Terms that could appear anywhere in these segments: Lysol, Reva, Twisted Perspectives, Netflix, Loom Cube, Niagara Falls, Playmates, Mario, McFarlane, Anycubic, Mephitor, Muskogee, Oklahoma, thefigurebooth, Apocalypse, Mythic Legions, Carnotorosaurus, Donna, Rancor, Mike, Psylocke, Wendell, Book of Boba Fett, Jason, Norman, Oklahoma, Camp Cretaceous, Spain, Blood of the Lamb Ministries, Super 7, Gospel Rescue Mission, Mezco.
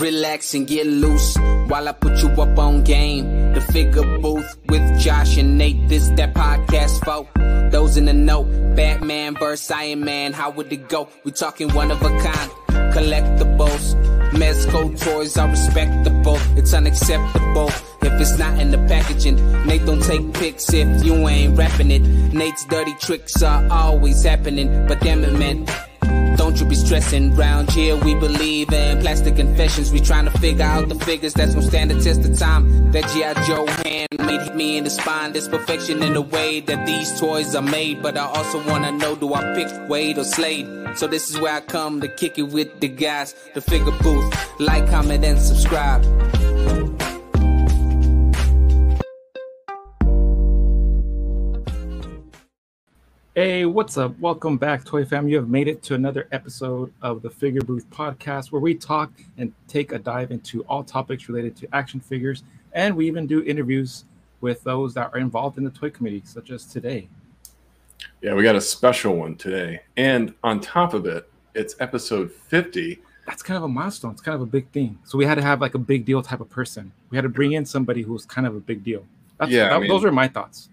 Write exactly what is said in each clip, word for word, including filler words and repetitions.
Relax and get loose while I put you up on game. The Figure Booth with Josh and Nate. This that podcast folk. Those in the know. Batman versus Iron Man. How would it go? We talking one of a kind. Collectibles. Mezco toys are respectable. It's unacceptable if it's not in the packaging. Nate don't take pics if you ain't rapping it. Nate's dirty tricks are always happening. But damn it, man. Don't you be stressing, round here we believe in plastic confessions. We trying to figure out the figures that's gonna stand the test of time. That G I Joe hand made me in the spine. There's perfection in the way that these toys are made. But I also wanna know, do I pick Wade or Slade? So this is where I come to kick it with the guys. The Figure Booth, like, comment, and subscribe. Hey, what's up? Welcome back, Toy Fam. You have made it to another episode of the Figure Booth Podcast, where we talk and take a dive into all topics related to action figures, and we even do interviews with those that are involved in the toy community, such as today. Yeah, we got a special one today, and on top of it, it's episode fifty. That's kind of a milestone. It's kind of a big thing. So we had to have like a big deal type of person. We had to bring in somebody who was kind of a big deal. That's, yeah, that, I mean, those are my thoughts.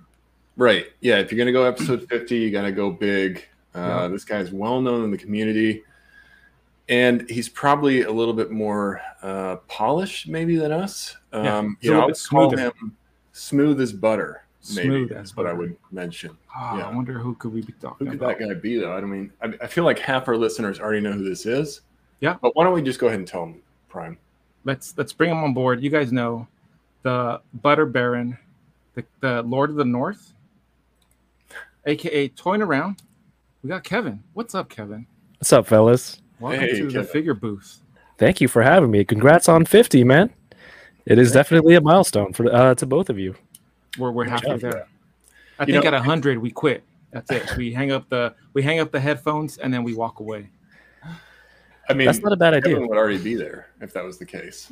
Right. Yeah. If you're going to go episode fifty, you got to go big. Uh, yeah. This guy's well known in the community, and he's probably a little bit more uh, polished maybe than us. Um, yeah, you know, I would call him smooth as butter. Maybe smooth as butter. What I would mention. Oh, yeah. I wonder who could we be talking who could about? That guy be, though? I mean, I, I feel like half our listeners already know who this is. Yeah. But why don't we just go ahead and tell him, Prime? Let's, let's bring him on board. You guys know the Butter Baron, the, the Lord of the North, A K A Toying Around. We got Kevin. What's up, Kevin? What's up, fellas? Welcome hey, to Kevin. The Figure Booth. Thank you for having me. Congrats on fifty, man. It is definitely a milestone for uh, to both of you. We're we're happy there. I you think know, at one hundred we quit. That's it. We hang up the we hang up the headphones and then we walk away. I mean, that's not a bad Kevin idea. Kevin would already be there if that was the case.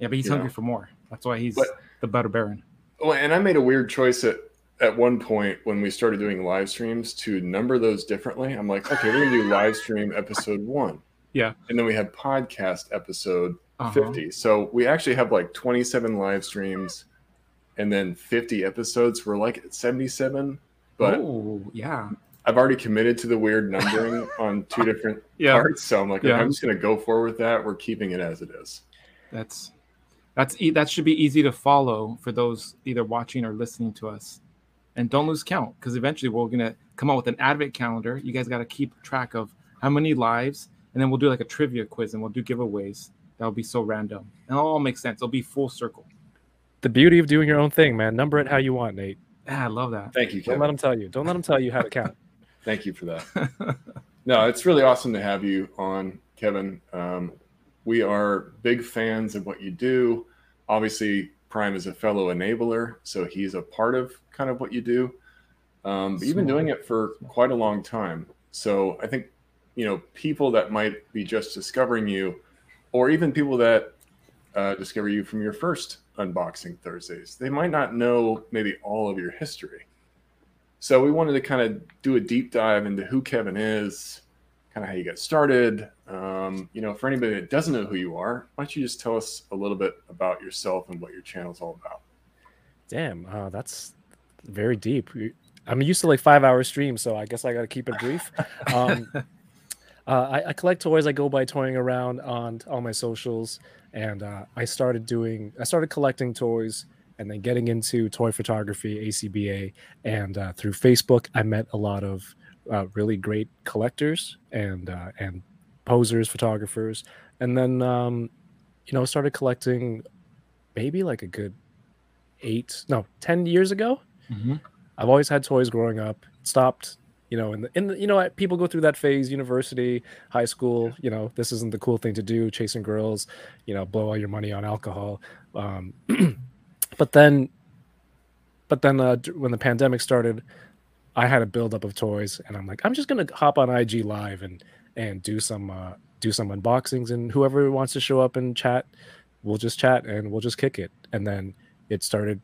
Yeah, but he's you hungry know? for more. That's why he's but, the Butter Baron. Oh, and I made a weird choice at. At one point when we started doing live streams to number those differently. I'm like, okay, we're gonna do live stream episode one. Yeah. And then we have podcast episode uh-huh. fifty. So we actually have like twenty-seven live streams and then fifty episodes. We're like at seventy-seven, but oh yeah. I've already committed to the weird numbering on two different yeah. parts. So I'm like, yeah. I'm just gonna go forward with that. We're keeping it as it is. That's that's e- that should be easy to follow for those either watching or listening to us. And don't lose count, because eventually we're going to come out with an advent calendar. You guys got to keep track of how many lives, and then we'll do like a trivia quiz, and we'll do giveaways. That'll be so random. And it'll all make sense. It'll be full circle. The beauty of doing your own thing, man. Number it how you want, Nate. Yeah, I love that. Thank you, Kevin. Don't let them tell you. Don't let them tell you how to count. Thank you for that. No, it's really awesome to have you on, Kevin. Um, we are big fans of what you do. Obviously, Prime is a fellow enabler, so he's a part of kind of what you do. Um, but you've been doing it for quite a long time. So I think, you know, people that might be just discovering you, or even people that uh, discover you from your first Unboxing Thursdays, they might not know maybe all of your history. So we wanted to kind of do a deep dive into who Kevin is, kind of how you got started. Um, you know, for anybody that doesn't know who you are, why don't you just tell us a little bit about yourself and what your channel's all about? Damn, uh, that's very deep. I'm used to like five-hour streams, so I guess I got to keep it brief. um, uh, I, I collect toys. I go by Toying Around on all my socials, and uh, I started doing. I started collecting toys, and then getting into toy photography, A C B A, and uh, through Facebook, I met a lot of uh, really great collectors and uh, and. posers, photographers, and then um you know started collecting maybe like a good eight no ten years ago. Mm-hmm. I've always had toys growing up. Stopped, you know, in the, in the, you know, people go through that phase, university, high school, you know, this isn't the cool thing to do, chasing girls, you know, blow all your money on alcohol. um but then but then uh, when the pandemic started, I had a buildup of toys, and I'm like, I'm just gonna hop on I G live and and do some uh, do some unboxings, and whoever wants to show up and chat, we'll just chat and we'll just kick it. And then it started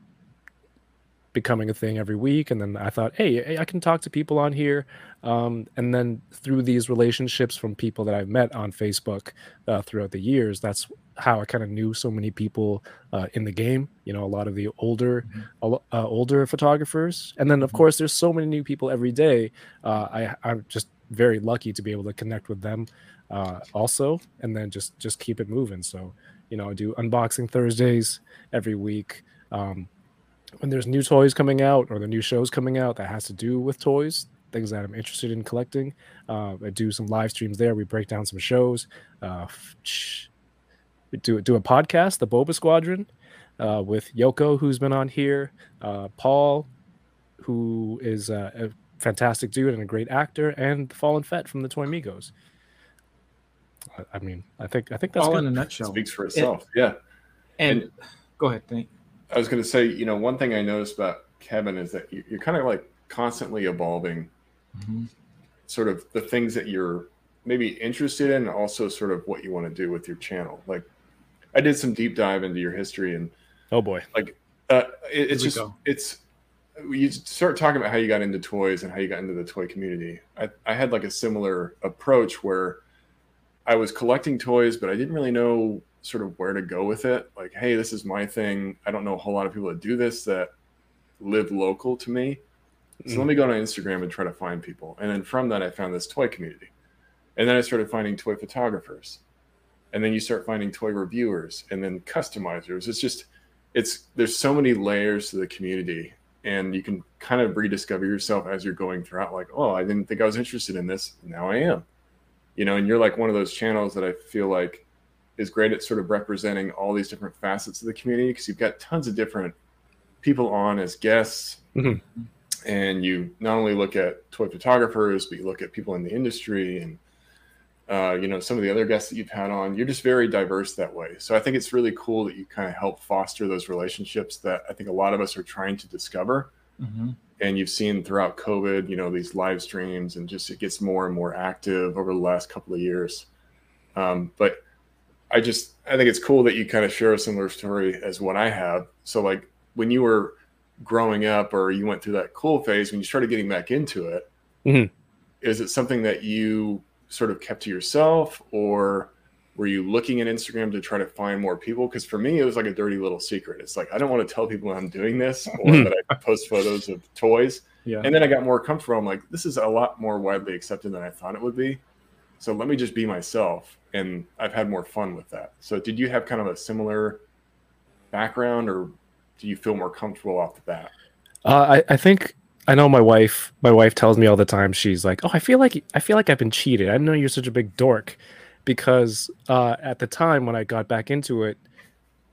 becoming a thing every week. And then I thought, hey, hey I can talk to people on here. Um, and then through these relationships from people that I've met on Facebook uh, throughout the years, that's how I kind of knew so many people uh, in the game, you know, a lot of the older, mm-hmm. uh, older photographers. And then, of mm-hmm. course, there's so many new people every day. Uh, I, I'm just very lucky to be able to connect with them uh, also, and then just, just keep it moving. So, you know, I do unboxing Thursdays every week. Um, when there's new toys coming out or the new shows coming out that has to do with toys, things that I'm interested in collecting, uh, I do some live streams there. We break down some shows. Uh, we do, do a podcast, The Boba Squadron, uh, with Yoko, who's been on here, uh, Paul, who is uh, a fantastic dude and a great actor, and Fallen Fett from the Toy Migos. I, I mean, I think I think that's all good. In a nutshell. It speaks for itself, and, yeah. And, and go ahead, Nate. I was going to say, you know, one thing I noticed about Kevin is that you're kind of like constantly evolving, mm-hmm. sort of the things that you're maybe interested in, and also sort of what you want to do with your channel. Like, I did some deep dive into your history, and oh boy, like uh, it, it's just go. it's you start talking about how you got into toys and how you got into the toy community. I, I had like a similar approach where I was collecting toys, but I didn't really know sort of where to go with it. Like, hey, this is my thing. I don't know a whole lot of people that do this that live local to me. So mm. let me go on Instagram and try to find people. And then from that, I found this toy community. And then I started finding toy photographers. And then you start finding toy reviewers and then customizers. It's just, it's, there's so many layers to the community, and you can kind of rediscover yourself as you're going throughout. Like, oh, I didn't think I was interested in this. Now I am, you know, and you're like one of those channels that I feel like is great at sort of representing all these different facets of the community, because you've got tons of different people on as guests. Mm-hmm. And you not only look at toy photographers, but you look at people in the industry and, uh, you know, some of the other guests that you've had on. You're just very diverse that way. So I think it's really cool that you kind of help foster those relationships that I think a lot of us are trying to discover. Mm-hmm. And you've seen throughout COVID, you know, these live streams, and just it gets more and more active over the last couple of years. Um, but I just, I think it's cool that you kind of share a similar story as what I have. So like when you were growing up or you went through that cool phase, when you started getting back into it, mm-hmm. is it something that you sort of kept to yourself, or were you looking at Instagram to try to find more people? Because for me, it was like a dirty little secret. It's like, I don't want to tell people I'm doing this or that I post photos of toys. Yeah. And then I got more comfortable. I'm like, this is a lot more widely accepted than I thought it would be. So let me just be myself. And I've had more fun with that. So did you have kind of a similar background, or do you feel more comfortable off the bat? Uh, I, I think I know my wife, my wife tells me all the time, she's like, oh, I feel like I feel like I've been cheated. I didn't know you're such a big dork, because uh, at the time when I got back into it,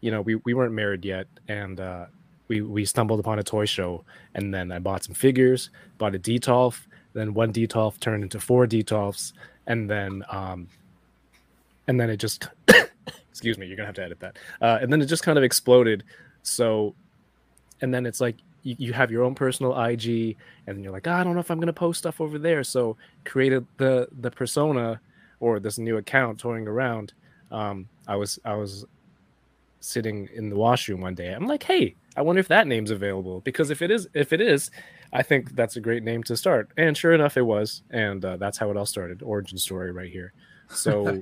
you know, we, we weren't married yet. And uh, we, we stumbled upon a toy show, and then I bought some figures, bought a Detolf, then one Detolf turned into four Detolfs. And then, um, and then it just, excuse me, you're gonna have to edit that. Uh, and then it just kind of exploded. So, and then it's like, you, you have your own personal I G, and you're like, oh, I don't know if I'm gonna post stuff over there. So created the, the persona or this new account, Toying Around. Um, I was, I was sitting in the washroom one day. I'm like, hey, I wonder if that name's available, because if it is, if it is, I think that's a great name to start. And sure enough, it was. And uh, that's how it all started. Origin story right here. So,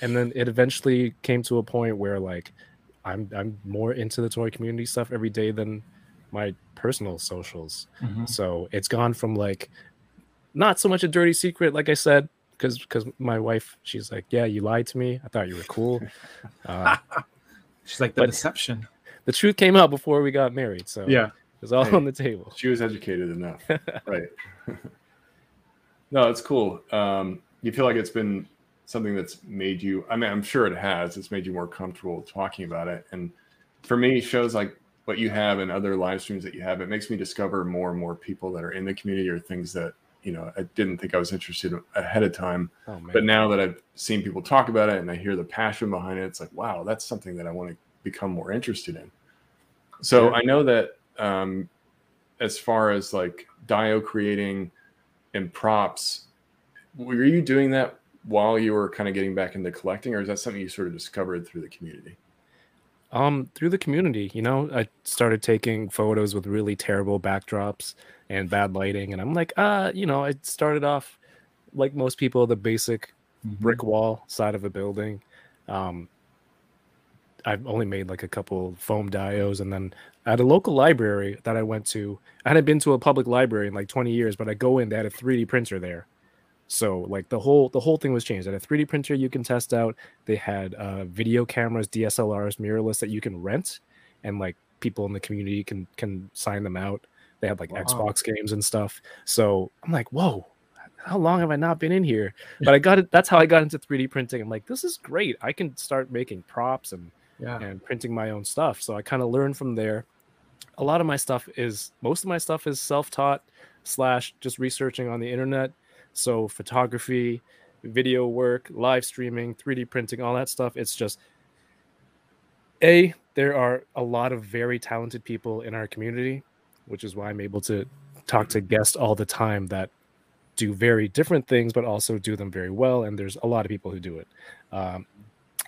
and then it eventually came to a point where like, I'm, I'm more into the toy community stuff every day than my personal socials. Mm-hmm. So it's gone from like, not so much a dirty secret, like I said, because, because my wife, she's like, yeah, you lied to me. I thought you were cool. Uh, she's like, the deception. The truth came out before we got married. So yeah. It was all hey, on the table. She was educated enough. Right. No, it's cool. Um, you feel like it's been something that's made you, I mean, I'm sure it has. It's made you more comfortable talking about it. And for me, shows like what you have and other live streams that you have, it makes me discover more and more people that are in the community or things that, you know, I didn't think I was interested in ahead of time. Oh, man. But now that I've seen people talk about it and I hear the passion behind it, it's like, wow, that's something that I want to become more interested in. So yeah. I know that um as far as like dio creating and props, were you doing that while you were kind of getting back into collecting, or is that something you sort of discovered through the community? Um, through the community, you know, I started taking photos with really terrible backdrops and bad lighting, and I'm like, uh, you know, I started off like most people, the basic brick wall side of a building. Um, I've only made like a couple foam dios, and then at a local library that I went to, I hadn't been to a public library in like twenty years, but I go in, they had a three D printer there. So like the whole the whole thing was changed. They had a three D printer you can test out. They had uh, video cameras, D S L Rs, mirrorless that you can rent, and like people in the community can can sign them out. They had like wow. Xbox games and stuff. So I'm like, whoa, how long have I not been in here? But I got it. That's how I got into three D printing. I'm like, this is great. I can start making props and yeah. and printing my own stuff. So I kind of learned from there. A lot of my stuff is most of my stuff is self-taught slash just researching on the internet. So photography, video work, live streaming, three D printing, all that stuff. It's just, A, there are a lot of very talented people in our community, which is why I'm able to talk to guests all the time that do very different things, but also do them very well. And there's a lot of people who do it. Um,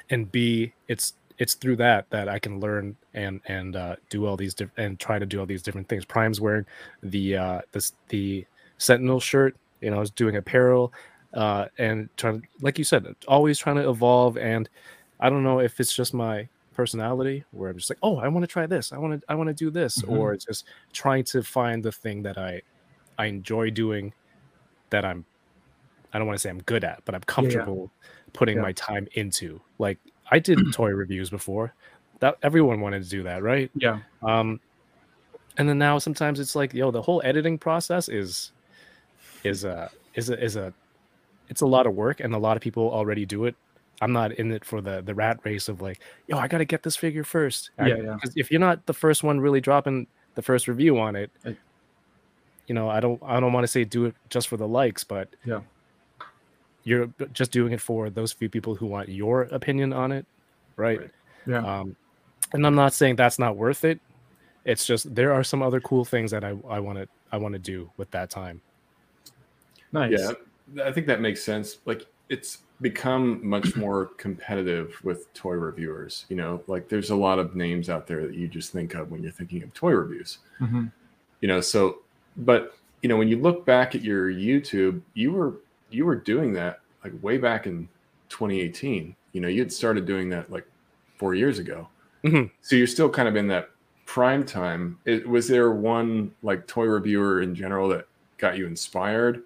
and B, it's it's through that that I can learn and and uh, do all these diff- and try to do all these different things. Prime's wearing the uh, the, the Sentinel shirt. You know, I was doing apparel uh, and trying to, like you said, always trying to evolve. And I don't know if it's just my personality where I'm just like, oh, I want to try this. I want to I want to do this. Mm-hmm. Or it's just trying to find the thing that I I enjoy doing that I'm I don't want to say I'm good at, but I'm comfortable yeah. putting yeah. my time into. Like I did toy reviews before. That everyone wanted to do that, right? Yeah. Um, and then now sometimes it's like, yo, the whole editing process is is a is a is a it's a lot of work, and a lot of people already do it. I'm not in it for the the rat race of like, yo, I gotta get this figure first. Yeah, I, yeah. 'Cause if you're not the first one really dropping the first review on it, I, you know, I don't I don't want to say do it just for the likes, but yeah, you're just doing it for those few people who want your opinion on it, right? right. Yeah. Um, and I'm not saying that's not worth it. It's just there are some other cool things that I I want to I want to do with that time. Nice. Yeah, I think that makes sense. Like it's become much more competitive with toy reviewers. You know, like there's a lot of names out there that you just think of when you're thinking of toy reviews. Mm-hmm. You know, so but you know when you look back at your YouTube, you were you were doing that like way back in twenty eighteen. You know, you had started doing that like four years ago. Mm-hmm. So you're still kind of in that prime time. It, was there one like toy reviewer in general that got you inspired?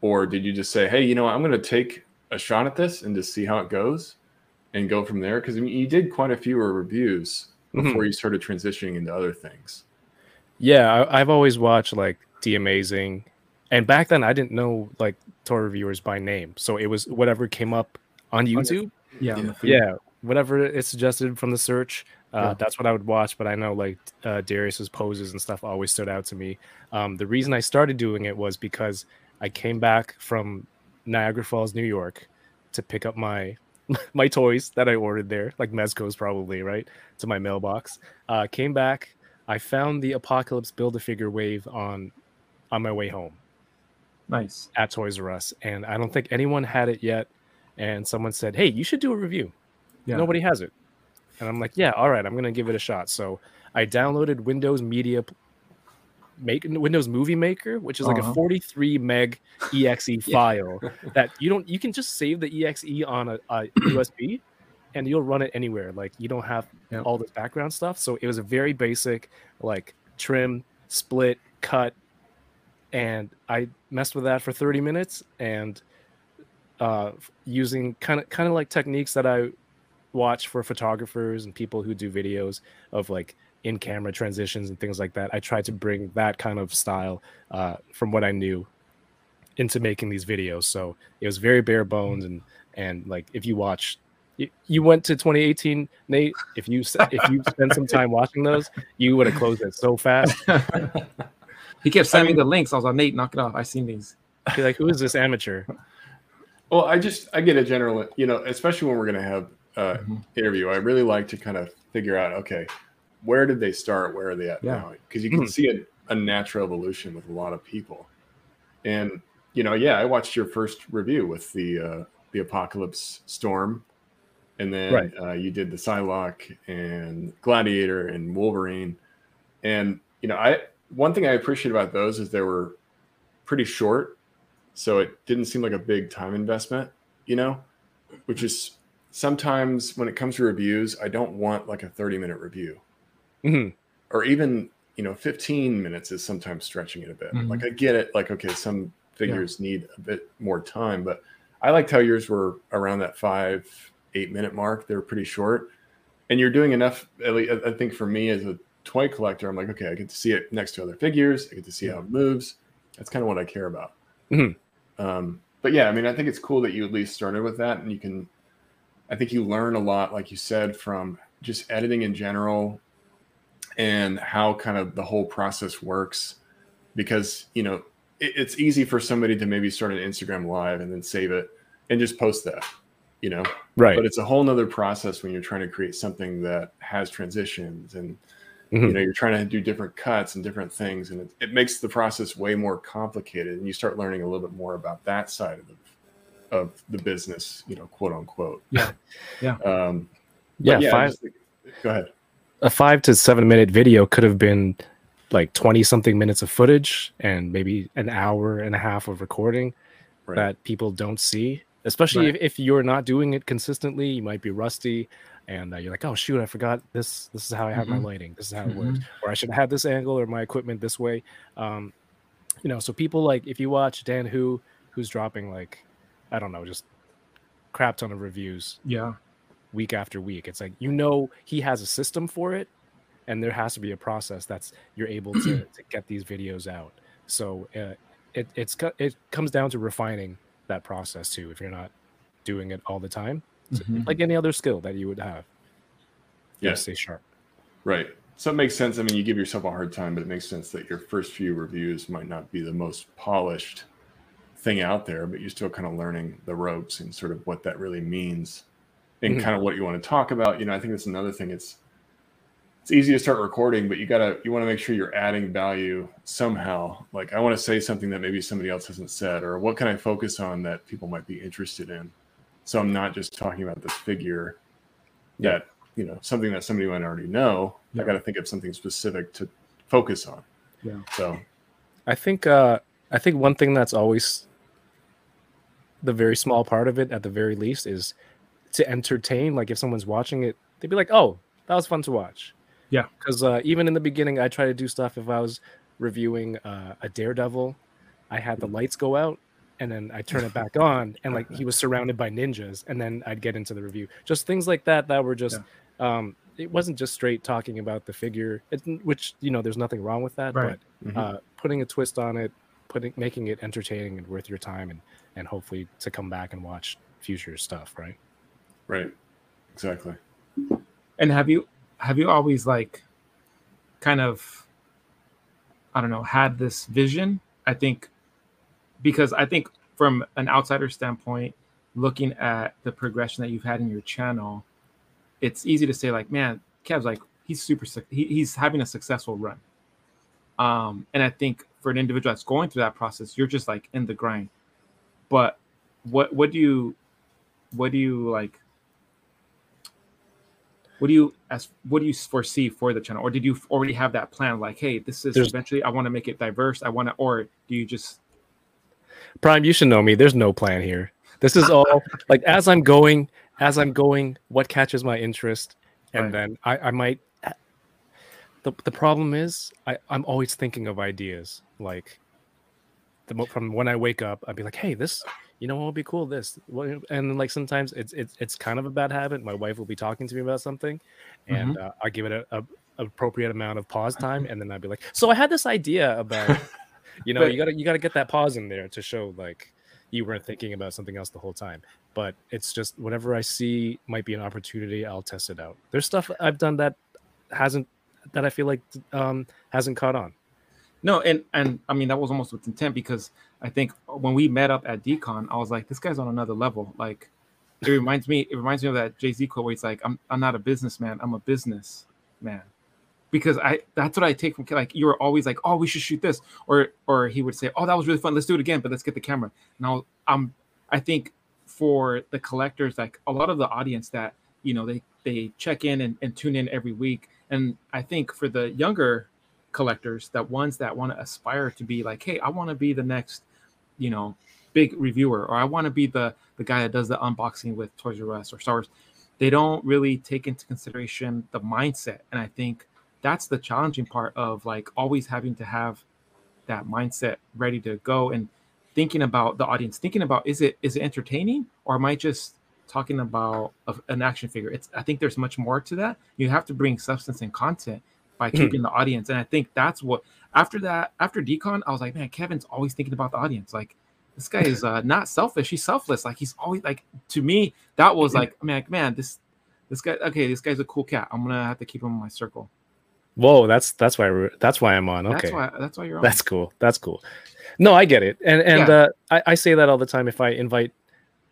Or did you just say, hey, you know what, I'm going to take a shot at this and just see how it goes and go from there? Because I mean, you did quite a few reviews before mm-hmm. you started transitioning into other things. Yeah, I, I've always watched like D Amazing. And back then I didn't know like toy reviewers by name. So it was whatever came up on YouTube. Yeah. Yeah. yeah whatever it suggested from the search. Uh, yeah. That's what I would watch. But I know like uh, Darius's poses and stuff always stood out to me. Um, the reason I started doing it was because I came back from Niagara Falls, New York, to pick up my my toys that I ordered there, like Mezco's probably, right, to my mailbox. Uh, came back, I found the Apocalypse Build-A-Figure wave on on my way home. Nice. At Toys R Us, and I don't think anyone had it yet. And someone said, "Hey, you should do a review. Yeah. Nobody has it." And I'm like, "Yeah, all right, I'm gonna give it a shot." So I downloaded Windows Media. Make Windows Movie Maker, which is like uh-huh. a forty-three meg E X E yeah. file that you don't you can just save the E X E on a, a U S B and you'll run it anywhere. Like you don't have yeah. all this background stuff. So it was a very basic like trim, split, cut, and I messed with that for thirty minutes and uh using kind of kind of like techniques that I watch for photographers and people who do videos of like in-camera transitions and things like that. I tried to bring that kind of style uh, from what I knew into making these videos. So it was very bare bones, and and like if you watch, you, you went to twenty eighteen, Nate. If you if you spent some time watching those, you would have closed it so fast. He kept sending I mean, me the links. I was like, Nate, knock it off. I seen these. You're like, who is this amateur? Well, I just I get a general, you know, especially when we're gonna have uh, mm-hmm. interview. I really like to kind of figure out, okay, where did they start? Where are they at yeah. now? Because you can mm-hmm. see a, a natural evolution with a lot of people. And, you know, yeah, I watched your first review with the uh, the Apocalypse Storm And then right. uh, you did the Psylocke and Gladiator and Wolverine. And, you know, I one thing I appreciate about those is they were pretty short. So it didn't seem like a big time investment, you know, which is sometimes when it comes to reviews, I don't want like a thirty minute review mm-hmm. or even, you know, fifteen minutes is sometimes stretching it a bit. Mm-hmm. Like I get it. Like, okay, some figures yeah. need a bit more time, but I liked how yours were around that five, eight minute mark. They're pretty short and you're doing enough. At least I think for me as a toy collector, I'm like, okay, I get to see it next to other figures. I get to see how it moves. That's kind of what I care about. Mm-hmm. Um, but yeah, I mean, I think it's cool that you at least started with that, and you can, I think you learn a lot, like you said, from just editing in general and how kind of the whole process works, because, you know, it, it's easy for somebody to maybe start an Instagram live and then save it and just post that, you know, right. But it's a whole nother process when you're trying to create something that has transitions and, you know, you're trying to do different cuts and different things, and it, it makes the process way more complicated. And you start learning a little bit more about that side of the, of the business, you know, quote unquote. Yeah, yeah, um, yeah. yeah five, just, go ahead. A five to seven minute video could have been like twenty something minutes of footage and maybe an hour and a half of recording right. that people don't see. Especially right. if, if you're not doing it consistently, you might be rusty. And uh, you're like, oh, shoot, I forgot this. This is how I have mm-hmm. my lighting. This is how it mm-hmm. works. Or I should have this angle or my equipment this way. Um, you know, so people like, if you watch Dan Hu, who's dropping like, I don't know, just crap ton of reviews. Yeah. Week after week. It's like, you know, he has a system for it. And there has to be a process that's you're able to, to get these videos out. So uh, it, it's, it comes down to refining that process too. If you're not doing it all the time. Mm-hmm. Like any other skill that you would have. You yeah. Stay sharp. Right. So it makes sense. I mean, you give yourself a hard time, but it makes sense that your first few reviews might not be the most polished thing out there, but you're still kind of learning the ropes and sort of what that really means and mm-hmm. kind of what you want to talk about. You know, I think that's another thing. It's, it's easy to start recording, but you gotta, you want to make sure you're adding value somehow. Like I want to say something that maybe somebody else hasn't said, or what can I focus on that people might be interested in? So I'm not just talking about this figure that, you know, something that somebody might already know. Yeah. I got to think of something specific to focus on. Yeah. So I think uh, I think one thing that's always the very small part of it at the very least is to entertain. Like if someone's watching it, they'd be like, oh, that was fun to watch. Yeah. Because uh, even in the beginning, I try to do stuff. If I was reviewing uh, a Daredevil, I had the lights go out. And then I turn it back on, and like he was surrounded by ninjas, and then I'd get into the review. Just things like that that were just, yeah. um, it wasn't just straight talking about the figure, it, which you know there's nothing wrong with that, right. but mm-hmm. uh, putting a twist on it, putting making it entertaining and worth your time, and and hopefully to come back and watch future stuff, right? Right, exactly. And have you have you always like, kind of, I don't know, had this vision? I think. Because I think from an outsider standpoint, looking at the progression that you've had in your channel, it's easy to say like, man, Kev's like, he's super, he, he's having a successful run. Um, and I think for an individual that's going through that process, you're just like in the grind. But what, what do you, what do you like, what do you, as what do you foresee for the channel? Or did you already have that plan? Like, hey, this is There's- eventually, I want to make it diverse. I want to, or do you just, Prime, you should know me. There's no plan here. This is all like as I'm going, as I'm going, what catches my interest, and right. then I, I might. The, the problem is I, I'm always thinking of ideas. Like the from when I wake up, I'd be like, "Hey, this, you know, what would be cool? This," and then, like sometimes it's it's it's kind of a bad habit. My wife will be talking to me about something, and mm-hmm. uh, I give it a, a appropriate amount of pause time, and then I'd be like, "So I had this idea about." You know, but, you gotta you gotta get that pause in there to show like you weren't thinking about something else the whole time. But it's just whatever I see might be an opportunity, I'll test it out. There's stuff I've done that hasn't that I feel like um, hasn't caught on. No, and and I mean that was almost with intent because I think when we met up at D Con, I was like, this guy's on another level. Like it reminds me, it reminds me of that Jay-Z quote where he's like, I'm I'm not a businessman, I'm a business man. Because I that's what I take from like you were always like, oh, we should shoot this, or or he would say, oh, that was really fun, let's do it again, but let's get the camera. Now I'm I think for the collectors, like a lot of the audience that you know, they, they check in and, and tune in every week. And I think for the younger collectors, that ones that want to aspire to be like, hey, I want to be the next, you know, big reviewer, or I want to be the, the guy that does the unboxing with Toys R Us or Star Wars, they don't really take into consideration the mindset. And I think that's the challenging part of like always having to have that mindset ready to go and thinking about the audience, thinking about, is it is it entertaining, or am I just talking about a, an action figure? It's I think there's much more to that. You have to bring substance and content by keeping the audience. And I think that's what, after that, after Decon, I was like, man, Kevin's always thinking about the audience. Like, this guy is uh, not selfish. He's selfless. Like, he's always, like, to me, that was like, I'm like, man, this this guy, okay, this guy's a cool cat. I'm going to have to keep him in my circle. Whoa, that's that's why that's why I'm on. Okay, that's why, that's why you're on. That's cool. That's cool. No, I get it, and and yeah. uh, I, I say that all the time. If I invite,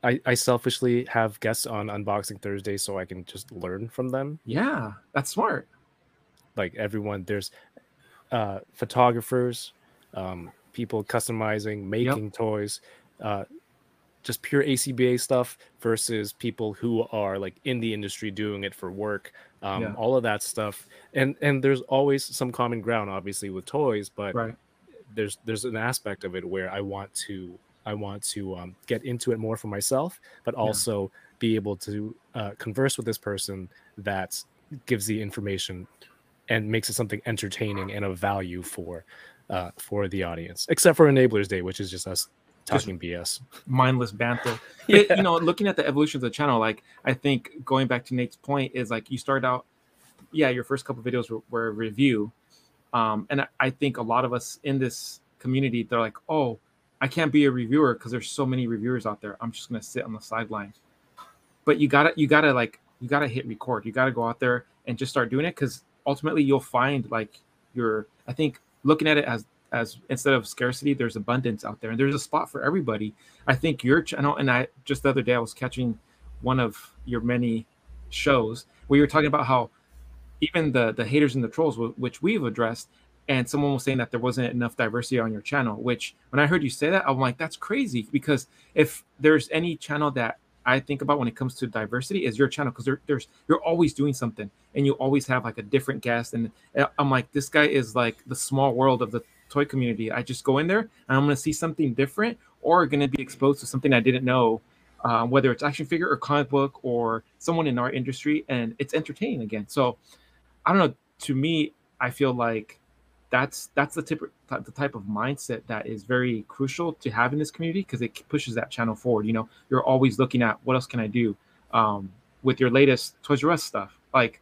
I, I selfishly have guests on Unboxing Thursday so I can just learn from them. Yeah, that's smart. Like everyone, there's uh, photographers, um, people customizing, making yep. toys, uh, just pure A C B A stuff versus people who are like in the industry doing it for work. Um, yeah. All of that stuff, and and there's always some common ground, obviously, with toys, but right. there's there's an aspect of it where I want to I want to um, get into it more for myself, but also yeah. be able to uh, converse with this person that gives the information and makes it something entertaining and of value for uh, for the audience. Except for Enablers Day, which is just us talking just B S, mindless banter. Yeah. It, you know, looking at the evolution of the channel, like I think going back to Nate's point is like you start out, yeah, your first couple videos were, were a review, um, and I, I think a lot of us in this community, they're like, oh, I can't be a reviewer because there's so many reviewers out there. I'm just gonna sit on the sideline. But you gotta, you gotta like, you gotta hit record. You gotta go out there and just start doing it because ultimately you'll find like your. I think looking at it as. As instead of scarcity, there's abundance out there, and there's a spot for everybody. I think your channel, and I just the other day I was catching one of your many shows where you were talking about how even the the haters and the trolls, which we've addressed, and someone was saying that there wasn't enough diversity on your channel. Which when I heard you say that, I'm like, that's crazy, because if there's any channel that I think about when it comes to diversity, is your channel, because there, there's you're always doing something, and you always have like a different guest, and I'm like, this guy is like the small world of the toy community. I just go in there and I'm going to see something different, or going to be exposed to something I didn't know, uh, whether it's action figure or comic book or someone in our industry, and it's entertaining again. So I don't know. To me, I feel like that's that's the type the type of mindset that is very crucial to have in this community, because it pushes that channel forward. You know, you're always looking at what else can I do um, with your latest Toys R Us stuff. Like,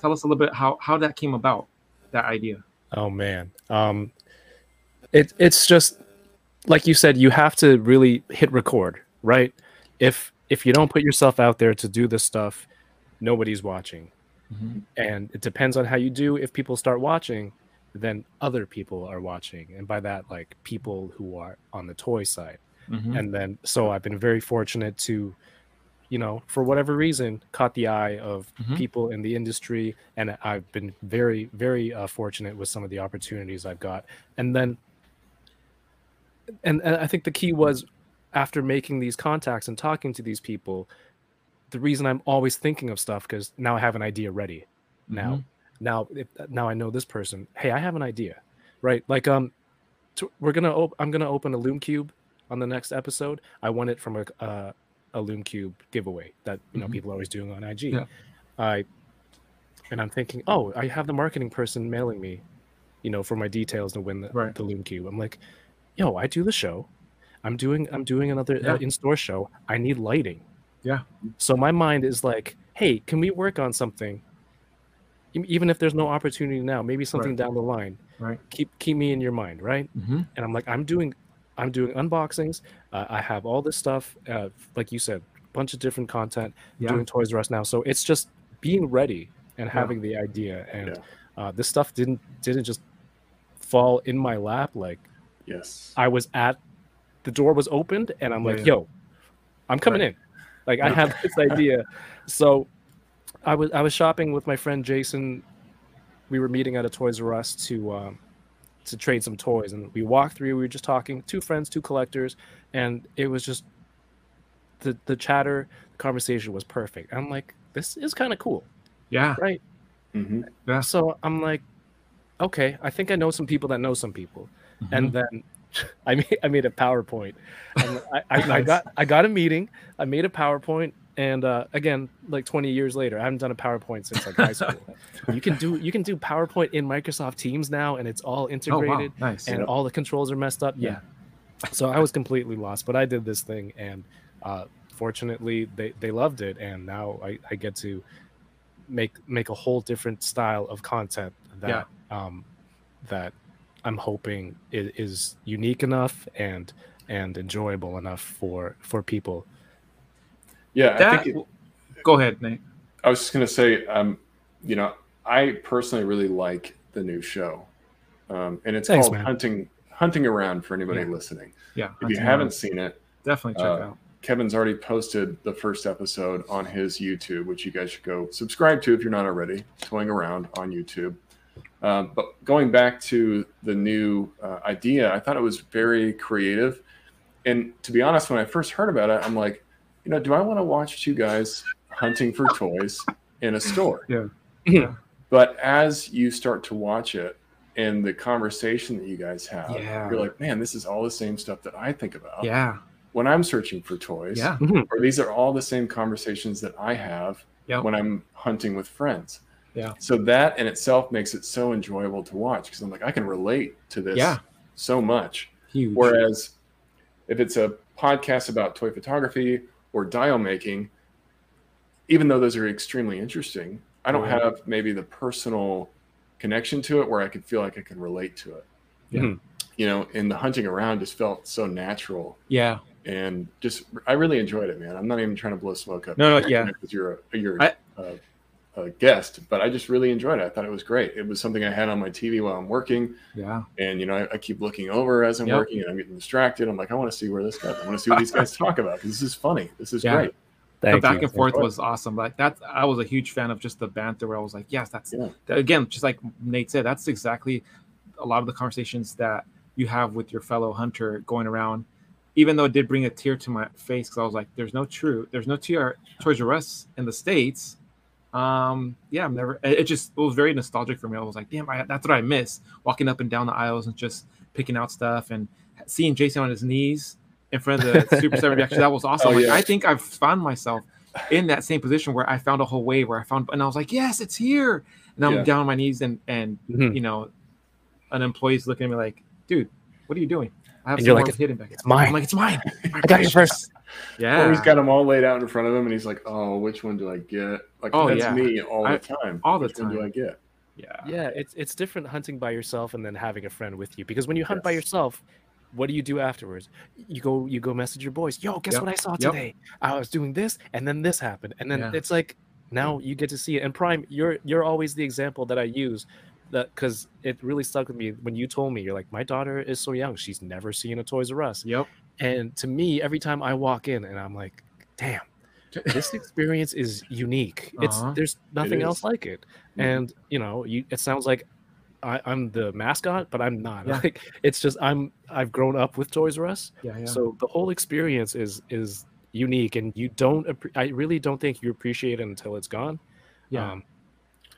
tell us a little bit how how that came about, that idea. Oh man. Um... It it's just like you said, you have to really hit record, right? If if you don't put yourself out there to do this stuff, nobody's watching. Mm-hmm. And it depends on how you do. If people start watching, then other people are watching. And by that, like people who are on the toy side. Mm-hmm. And then so I've been very fortunate to, you know, for whatever reason, caught the eye of mm-hmm. people in the industry. And I've been very, very uh, fortunate with some of the opportunities I've got. And then And, and I think the key was, after making these contacts and talking to these people, the reason I'm always thinking of stuff, because now I have an idea ready. Now, mm-hmm. now, if, now I know this person. Hey, I have an idea, right? Like, um, to, we're gonna. Op- I'm gonna open a Loom Cube on the next episode. I won it from a uh, a Loom Cube giveaway that you know mm-hmm. people are always doing on I G. Yeah. I and I'm thinking, oh, I have the marketing person mailing me, you know, for my details to win the, right. the Loom Cube. I'm like, yo, I do the show. I'm doing I'm doing another yeah. uh, in-store show. I need lighting. Yeah. So my mind is like, hey, can we work on something? Even if there's no opportunity now, maybe something right. down the line. Right. Keep keep me in your mind, right? Mm-hmm. And I'm like, I'm doing I'm doing unboxings. Uh, I have all this stuff. Uh, like you said, a bunch of different content. Yeah. Doing Toys R Us now, so it's just being ready and having yeah. the idea. And yeah. uh, this stuff didn't didn't just fall in my lap like. Yes, I was at the door was opened, and I'm like, yeah. "Yo, I'm coming right. in." Like I have this idea, so I was I was shopping with my friend Jason. We were meeting at a Toys R Us to um, to trade some toys, and we walked through. We were just talking, two friends, two collectors, and it was just the the chatter, the conversation was perfect. I'm like, this is kind of cool. Yeah. Right. Mm-hmm. Yeah. So I'm like, okay, I think I know some people that know some people. Mm-hmm. And then I made, I made a PowerPoint. And I, I, nice. I got I got a meeting. I made a PowerPoint. And uh, again, like twenty years later, I haven't done a PowerPoint since like high school. You can do you can do PowerPoint in Microsoft Teams now, and it's all integrated. Oh, wow. Nice. And yeah. all the controls are messed up. Yeah. yeah. So I was completely lost, but I did this thing, and uh, fortunately, they, they loved it, and now I, I get to make make a whole different style of content that yeah. um, that I'm hoping is, is unique enough and and enjoyable enough for for people. Yeah, that, I think it, go ahead, Nate. I was just gonna say, um, you know, I personally really like the new show, um, and it's Thanks, called man. Hunting Hunting Around for anybody yeah. listening. Yeah, if you haven't around. seen it, definitely check uh, it out. Kevin's already posted the first episode on his YouTube, which you guys should go subscribe to if you're not already. Toying Around on YouTube. Um, but going back to the new uh, idea, I thought it was very creative, and to be honest, when I first heard about it, I'm like, you know, do I want to watch two guys hunting for toys in a store? Yeah. yeah. But as you start to watch it and the conversation that you guys have, yeah. you're like, man, this is all the same stuff that I think about. Yeah. When I'm searching for toys. Yeah. Or these are all the same conversations that I have yep. when I'm hunting with friends. Yeah. So that in itself makes it so enjoyable to watch because I'm like, I can relate to this yeah. so much. Huge. Whereas if it's a podcast about toy photography or dial making, even though those are extremely interesting, I don't wow. have maybe the personal connection to it where I could feel like I can relate to it. Yeah. Mm-hmm. You know, and the Hunting Around just felt so natural. Yeah. And just, I really enjoyed it, man. I'm not even trying to blow smoke up. No, no, yeah. Because you're a, you're I, a, a guest, but I just really enjoyed it. I thought it was great. It was something I had on my T V while I'm working. Yeah. And, you know, I, I keep looking over as I'm yep. working and I'm getting distracted. I'm like, I want to see where this goes. I want to see what these guys talk about because this is funny. This is yeah. great. Thank the back you. and forth was awesome. Like that's, I was a huge fan of just the banter where I was like, yes, that's, yeah. that, again, just like Nate said, that's exactly a lot of the conversations that you have with your fellow hunter going around. Even though it did bring a tear to my face because I was like, "There's no true, there's no T R Toys R Us in the States." Um, yeah, I'm never. It just it was very nostalgic for me. I was like, "Damn, I, that's what I miss: walking up and down the aisles and just picking out stuff and seeing Jason on his knees in front of the Super seven reaction." That was awesome. Oh, like, yeah. I think I've found myself in that same position where I found a whole way where I found, and I was like, "Yes, it's here!" And I'm yeah. down on my knees, and and mm-hmm. you know, an employee's looking at me like, "Dude, what are you doing?" I have and you're like, it's, back. it's mine. I'm like, it's mine. I got your first. Yeah. Or he's got them all laid out in front of him, and he's like, oh, which one do I get? Like, oh, that's yeah. me all I, the time. All the which time. Which one do I get? Yeah. Yeah, it's it's different hunting by yourself and then having a friend with you. Because when you hunt yes. by yourself, what do you do afterwards? You go you go message your boys. Yo, guess yep. what I saw yep. today? I was doing this, and then this happened. And then yeah. it's like, now you get to see it. And Prime, you're you're always the example that I use. That because it really stuck with me when you told me, you're like, my daughter is so young, she's never seen a Toys R Us. Yep. And to me, every time I walk in and I'm like, damn, this experience is unique. Uh-huh. It's there's nothing it else like it. Mm-hmm. And you know, you it sounds like I, I'm the mascot, but I'm not. Yeah. Like it's just I'm I've grown up with Toys R Us. Yeah, yeah. So the whole experience is is unique, and you don't I really don't think you appreciate it until it's gone. Yeah. Um,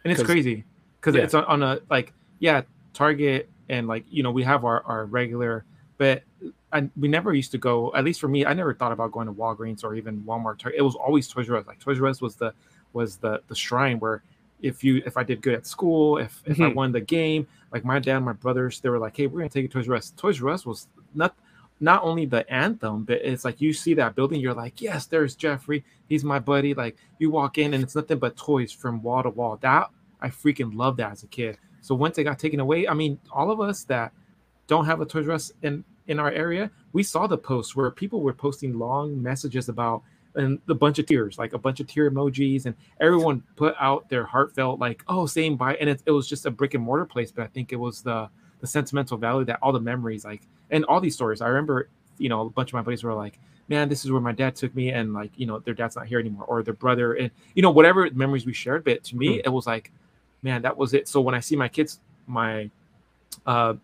and it's crazy. Because yeah. it's on, on a like yeah Target and like you know we have our, our regular but I, we never used to go at least for me I never thought about going to Walgreens or even Walmart Target. It was always Toys R Us like Toys R Us was the was the the shrine where if you if I did good at school if, if mm-hmm. I won the game like my dad and my brothers they were like hey we're gonna take it to Toys R Us. Toys R Us was not not only the anthem but it's like you see that building you're like yes there's Jeffrey he's my buddy like you walk in and it's nothing but toys from wall to wall that. I freaking loved that as a kid. So once it got taken away, I mean, all of us that don't have a Toys R Us in, in our area, we saw the posts where people were posting long messages about and a bunch of tears, like a bunch of tear emojis, and everyone put out their heartfelt, like, oh, saying bye. And it, it was just a brick and mortar place, but I think it was the the sentimental value that all the memories, like, and all these stories. I remember, you know, a bunch of my buddies were like, man, this is where my dad took me, and like, you know, their dad's not here anymore, or their brother, and you know, whatever memories we shared. But to me, it was like, man, that was it. So when I see my kids, my uh,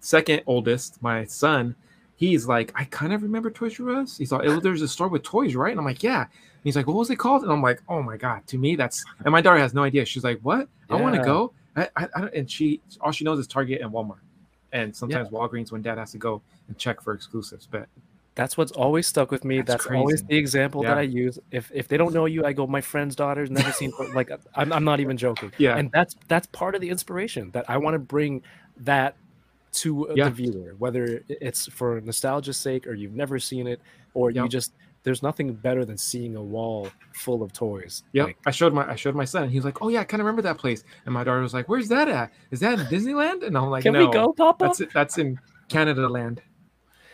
second oldest, my son, he's like, I kind of remember Toys R Us. He's like, there's a store with toys, right? And I'm like, yeah. And he's like, what was it called? And I'm like, oh my God, to me, that's, and my daughter has no idea. She's like, what? Yeah. I want to go. I, I, I don't, and she, all she knows is Target and Walmart. And sometimes yeah. Walgreens when dad has to go and check for exclusives. But that's what's always stuck with me. That's, that's always the example yeah. that I use. If if they don't know you, I go, my friend's daughter's never seen, like, I'm, I'm not even joking. Yeah. And that's, that's part of the inspiration that I want to bring that to yeah. the viewer, whether it's for nostalgia's sake or you've never seen it, or yep. you just, there's nothing better than seeing a wall full of toys. Yeah, like, I showed my I showed my son, and he was like, "Oh yeah, I kind of remember that place." And my daughter was like, "Where's that at? Is that in Disneyland?" And I'm like, "Can no, we go, Papa? That's it, that's in Canada land."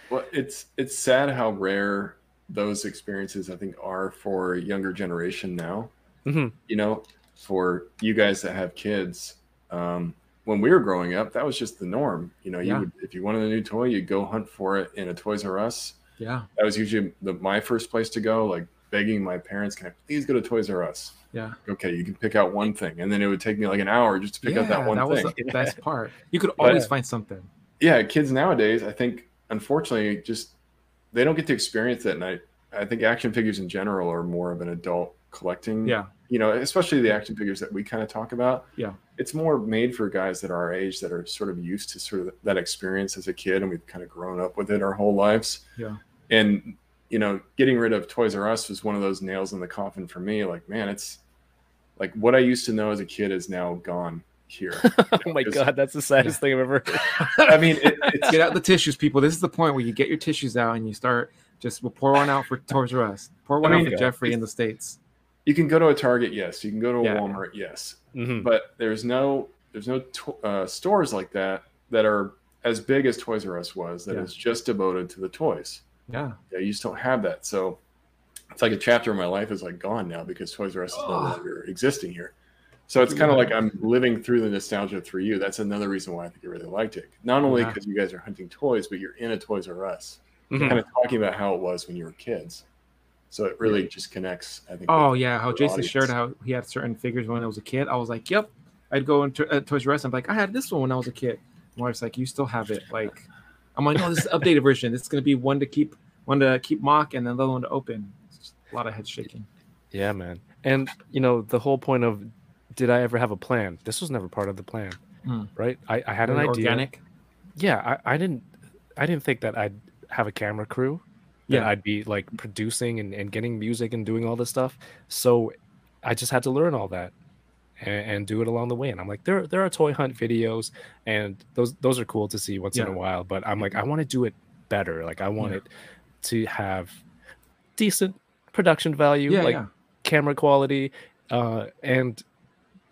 Well, it's it's sad how rare those experiences I think are for a younger generation now. Mm-hmm. You know, for you guys that have kids, um, when we were growing up, that was just the norm. You know, you yeah. would, if you wanted a new toy, you'd go hunt for it in a Toys R Us. Yeah, that was usually the, my first place to go, like begging my parents, can I please go to Toys R Us? Yeah. Okay, you can pick out one thing. And then it would take me like an hour just to pick yeah, out that one that thing. That was the best part. You could always but, find something. Yeah, kids nowadays, I think, unfortunately, just they don't get to experience that. And I, I think action figures in general are more of an adult collecting. Yeah. You know, especially the action figures that we kind of talk about. Yeah. It's more made for guys that are our age that are sort of used to sort of that experience as a kid, and we've kind of grown up with it our whole lives. Yeah. And, you know, getting rid of Toys R Us was one of those nails in the coffin for me. Like, man, it's like what I used to know as a kid is now gone here. Oh, my God. That's the saddest yeah. thing I've ever heard. I mean, it, it's... get out the tissues, people. This is the point where you get your tissues out and you start just we'll pour one out for Toys R Us. Pour one I mean, out for Jeffrey it's... in the States. You can go to a Target, yes. You can go to a yeah. Walmart, yes. Mm-hmm. But there's no there's no to- uh, stores like that that are as big as Toys R Us was that yeah. is just devoted to the toys. Yeah. yeah, you just don't have that. So it's like a chapter of my life is like gone now because Toys R Us oh. is no longer existing here. So it's yeah. kind of like I'm living through the nostalgia through you. That's another reason why I think I really liked it. Not only because yeah. you guys are hunting toys, but you're in a Toys R Us. Mm-hmm. Kind of talking about how it was when you were kids. So it really just connects, I think. Oh, yeah. How Jason audience. shared how he had certain figures when I was a kid. I was like, yep. I'd go into uh, Toys R Us. I'm like, I had this one when I was a kid. My wife's like, you still have it. Like, I'm like, no, this is the updated version. It's going to be one to keep, one to keep mock, and then the other one to open. It's just a lot of head shaking. Yeah, man. And, you know, the whole point of did I ever have a plan? This was never part of the plan, mm. right? I, I had an idea. Organic? Yeah. I, I didn't I didn't think that I'd have a camera crew. Yeah, I'd be like producing and, and getting music and doing all this stuff. So I just had to learn all that and, and do it along the way. And I'm like, there there are toy hunt videos, and those those are cool to see once yeah. in a while. But I'm like, I want to do it better. Like I want yeah. it to have decent production value, yeah, like yeah. camera quality. Uh, and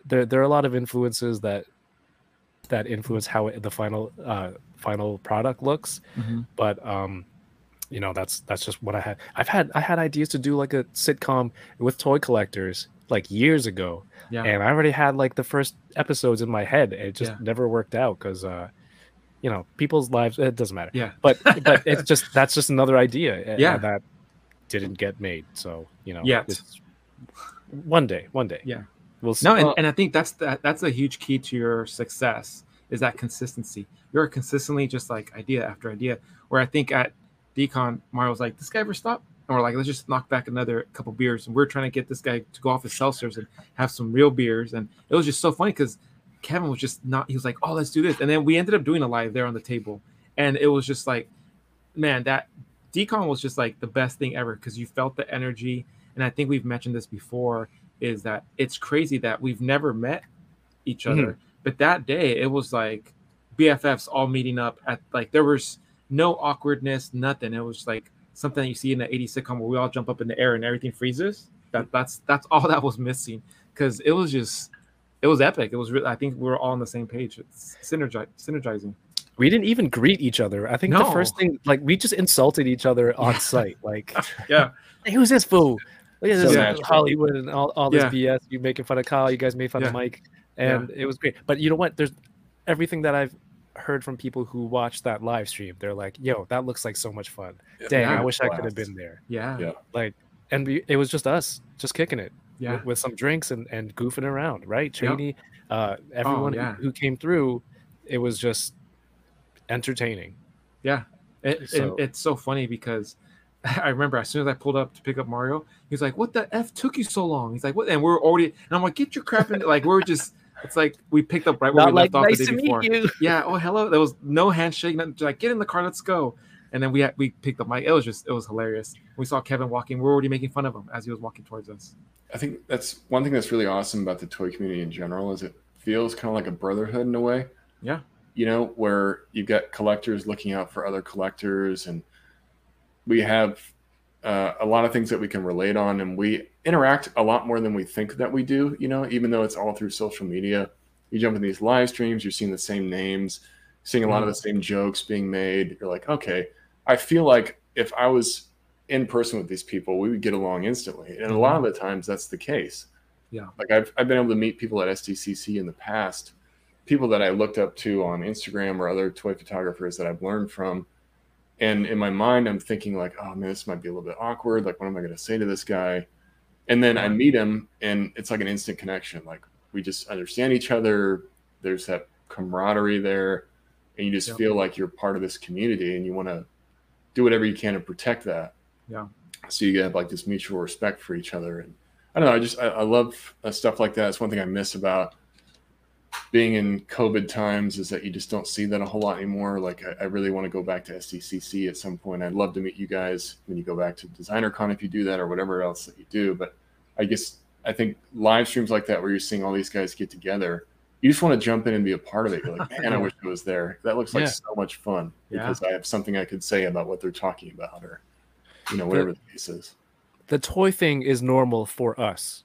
there there are a lot of influences that that influence how it, the final uh, final product looks. Mm-hmm. But um you know, that's that's just what I had. I've had I had ideas to do like a sitcom with toy collectors like years ago, yeah. and I already had like the first episodes in my head. It just yeah. never worked out because, uh, you know, people's lives. It doesn't matter. Yeah. But but it's just that's just another idea. Yeah. That didn't get made. So you know. Yeah. One day, one day. Yeah. We'll see. No, and, and I think that's that that's a huge key to your success is that consistency. You're consistently just like idea after idea. Where I think at Decon, Mario was like, this guy ever stop? And we're like, let's just knock back another couple beers. And we're trying to get this guy to go off his seltzers and have some real beers. And it was just so funny because Kevin was just not, he was like, oh, let's do this. And then we ended up doing a live there on the table. And it was just like, man, that Decon was just like the best thing ever because you felt the energy. And I think we've mentioned this before is that it's crazy that we've never met each other. Mm-hmm. But that day, it was like B F Fs all meeting up at like, there was no awkwardness, nothing. It was like something that you see in the eighties sitcom where we all jump up in the air and everything freezes. That that's that's all that was missing because it was just it was epic. It was really, I think we were all on the same page. It's synergi- synergizing. We didn't even greet each other. I think no. the first thing like we just insulted each other on yeah. site. Like yeah, hey, who's this fool? Look at this so Hollywood and all, all this yeah. B S. You making fun of Kyle. You guys made fun yeah. of Mike, and yeah. it was great. But you know what? There's everything that I've heard from people who watched that live stream. They're like, yo, that looks like so much fun. Yeah, dang, I wish blast. I could have been there. Yeah. yeah. Like, and we, it was just us just kicking it yeah. with, with some drinks and, and goofing around, right? Cheney, yeah. uh, everyone oh, yeah. who, who came through, it was just entertaining. Yeah. It, so. It, it's so funny because I remember as soon as I pulled up to pick up Mario, he was like, "What the F took you so long?" He's like, "What?" And we're already, and I'm like, "Get your crap in!" Like we're just, it's like we picked up right where Not we like, left nice off the day before. You. Yeah. Oh, hello. There was no handshake. Nothing. Just like, get in the car. Let's go. And then we had, we picked up Mike. It was just it was hilarious. We saw Kevin walking. We were already making fun of him as he was walking towards us. I think that's one thing that's really awesome about the toy community in general is it feels kind of like a brotherhood in a way. Yeah. You know, where you've got collectors looking out for other collectors, and we have uh, a lot of things that we can relate on, and we interact a lot more than we think that we do, you know, even though it's all through social media. You jump in these live streams, you're seeing the same names, seeing a lot of the same jokes being made. You're like, okay, I feel like if I was in person with these people, we would get along instantly. And mm-hmm. a lot of the times that's the case. Yeah. Like I've, I've been able to meet people at S D C C in the past, people that I looked up to on Instagram or other toy photographers that I've learned from. And in my mind, I'm thinking like, oh man, this might be a little bit awkward. Like, what am I going to say to this guy? And then I meet him and it's like an instant connection. Like we just understand each other. There's that camaraderie there. And you just yep. feel like you're part of this community and you want to do whatever you can to protect that. Yeah. So you have like this mutual respect for each other. And I don't know, I just, I, I love stuff like that. It's one thing I miss about being in COVID times is that you just don't see that a whole lot anymore. Like I, I really want to go back to S D C C at some point. I'd love to meet you guys when you go back to Designer Con, if you do that or whatever else that you do. But I guess, I think live streams like that, where you're seeing all these guys get together, you just want to jump in and be a part of it. You're like, man, I wish I was there. That looks like yeah. so much fun because yeah. I have something I could say about what they're talking about or, you know, whatever the, the case is. The toy thing is normal for us.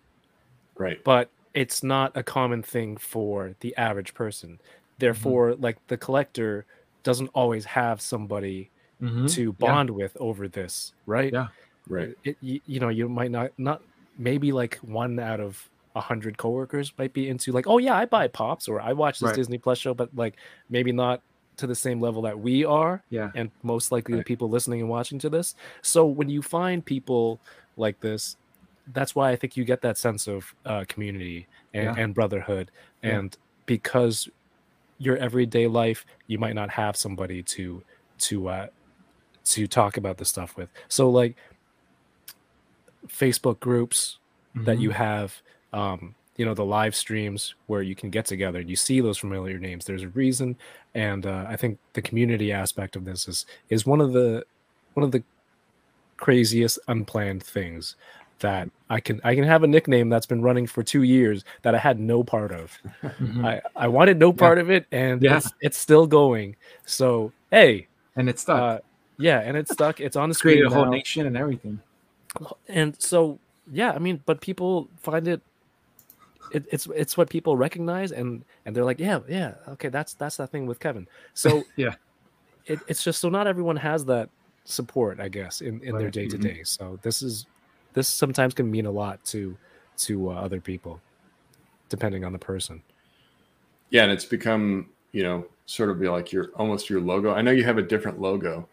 Right. But it's not a common thing for the average person. Therefore, mm-hmm. like the collector doesn't always have somebody mm-hmm. to bond yeah. with over this. Right. Yeah. Right. It, you, you know, you might not, not maybe like one out of a hundred coworkers might be into like, oh yeah, I buy Pops or I watch this right. Disney Plus show, but like maybe not to the same level that we are. Yeah. And most likely right. the people listening and watching to this. So when you find people like this, that's why I think you get that sense of uh, community and, yeah. and brotherhood. Yeah. And because your everyday life, you might not have somebody to, to, uh, to talk about this stuff with. So like Facebook groups mm-hmm. that you have, Um, you know, the live streams where you can get together and you see those familiar names. There's a reason, and uh, I think the community aspect of this is is one of the one of the craziest unplanned things that I can I can have a nickname that's been running for two years that I had no part of. Mm-hmm. I, I wanted no part yeah. of it, and yeah. it's, it's still going. So hey, and it's stuck. Uh, yeah, and it's stuck. It's on the screen. Created a whole nation and everything. And so yeah, I mean, but people find it. It, it's it's what people recognize and and they're like yeah yeah okay that's that's that thing with Kevin so yeah it, it's just so not everyone has that support I guess in, in right. their day to day so this is this sometimes can mean a lot to to uh, other people depending on the person yeah and it's become you know sort of be like your almost your logo. I know you have a different logo,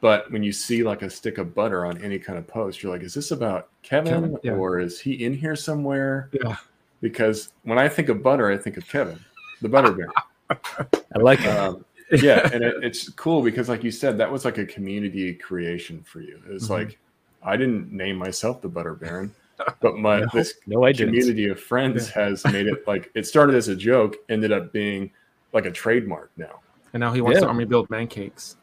but when you see like a stick of butter on any kind of post, you're like, is this about Kevin, Kevin yeah. or is he in here somewhere? Yeah. Because when I think of butter, I think of Kevin, the Butter Baron. I like it. Um, yeah, and it, it's cool because, like you said, that was like a community creation for you. It was mm-hmm. like, I didn't name myself the Butter Baron, but my no, this no, I community didn't. Of friends yeah. has made it like it started as a joke, ended up being like a trademark now. And now he wants yeah. to army build man cakes.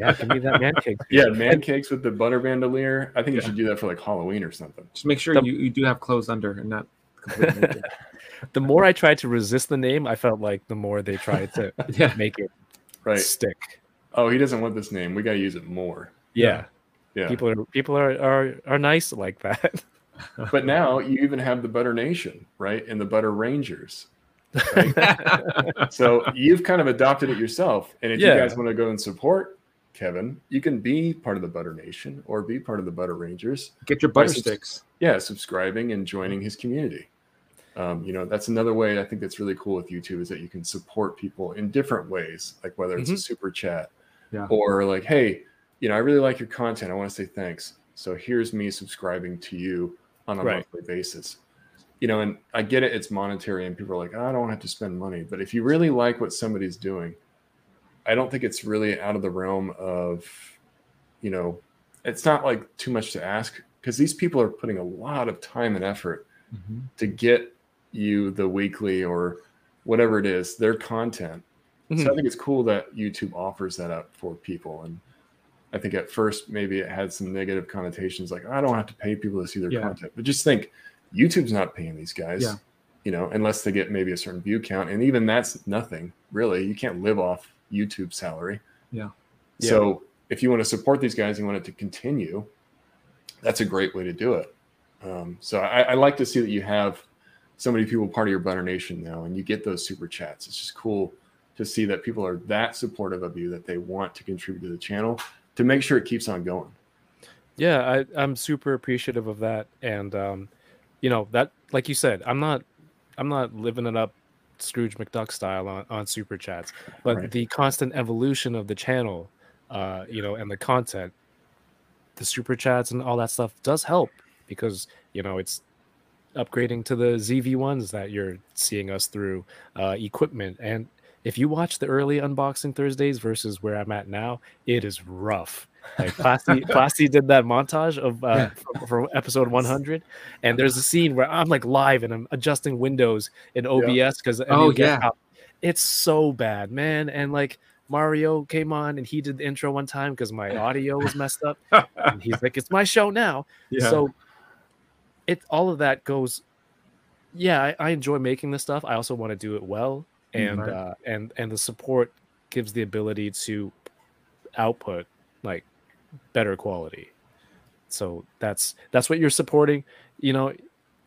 Yeah, give me that man cake. Yeah, man cakes with the butter bandolier. I think yeah. you should do that for like Halloween or something. Just make sure the, you, you do have clothes under and not. The more I tried to resist the name, I felt like the more they tried to yeah. make it right. stick. Oh, he doesn't want this name. We got to use it more. Yeah. Yeah. People are people are, are, are nice like that. But now you even have the Butter Nation, right? And the Butter Rangers. Right? So you've kind of adopted it yourself. And if yeah. you guys want to go and support Kevin, you can be part of the Butter Nation or be part of the Butter Rangers. Get your butter sticks. Yeah, subscribing and joining his community. Um, you know, that's another way I think that's really cool with YouTube is that you can support people in different ways, like whether it's mm-hmm. a super chat yeah. or like, hey, you know, I really like your content. I want to say thanks. So here's me subscribing to you on a right. monthly basis. You know, and I get it. It's monetary and people are like, oh, I don't have to spend money. But if you really like what somebody's doing, I don't think it's really out of the realm of, you know, it's not like too much to ask, because these people are putting a lot of time and effort mm-hmm. to get you the weekly or whatever it is, their content. Mm-hmm. So I think it's cool that YouTube offers that up for people. And I think at first maybe it had some negative connotations, like, I don't have to pay people to see their yeah. content. But just think, YouTube's not paying these guys, yeah. you know, unless they get maybe a certain view count. And even that's nothing, really. You can't live off YouTube salary. Yeah. yeah. So if you want to support these guys and you want it to continue, that's a great way to do it. Um, so I, I like to see that you have so many people part of your Butter Nation now, and you get those super chats. It's just cool to see that people are that supportive of you, that they want to contribute to the channel to make sure it keeps on going. Yeah, I, I'm super appreciative of that. And, um, you know, that, like you said, I'm not, I'm not living it up Scrooge McDuck style on, on super chats, but right. the constant evolution of the channel, uh, you know, and the content, the super chats and all that stuff does help, because, you know, it's upgrading to the Z V ones that you're seeing us through, uh, equipment. And if you watch the early Unboxing Thursdays versus where I'm at now, it is rough. Like Plasti, Plasti did that montage of uh, for, for episode one hundred, and there's a scene where I'm like live and I'm adjusting windows in O B S because oh yeah, out. It's so bad, man. And like Mario came on and he did the intro one time because my audio was messed up, and he's like, "It's my show now." Yeah. So it all of that goes. Yeah, I, I enjoy making this stuff. I also want to do it well. And right. uh, and and the support gives the ability to output like better quality. So that's that's what you're supporting, you know.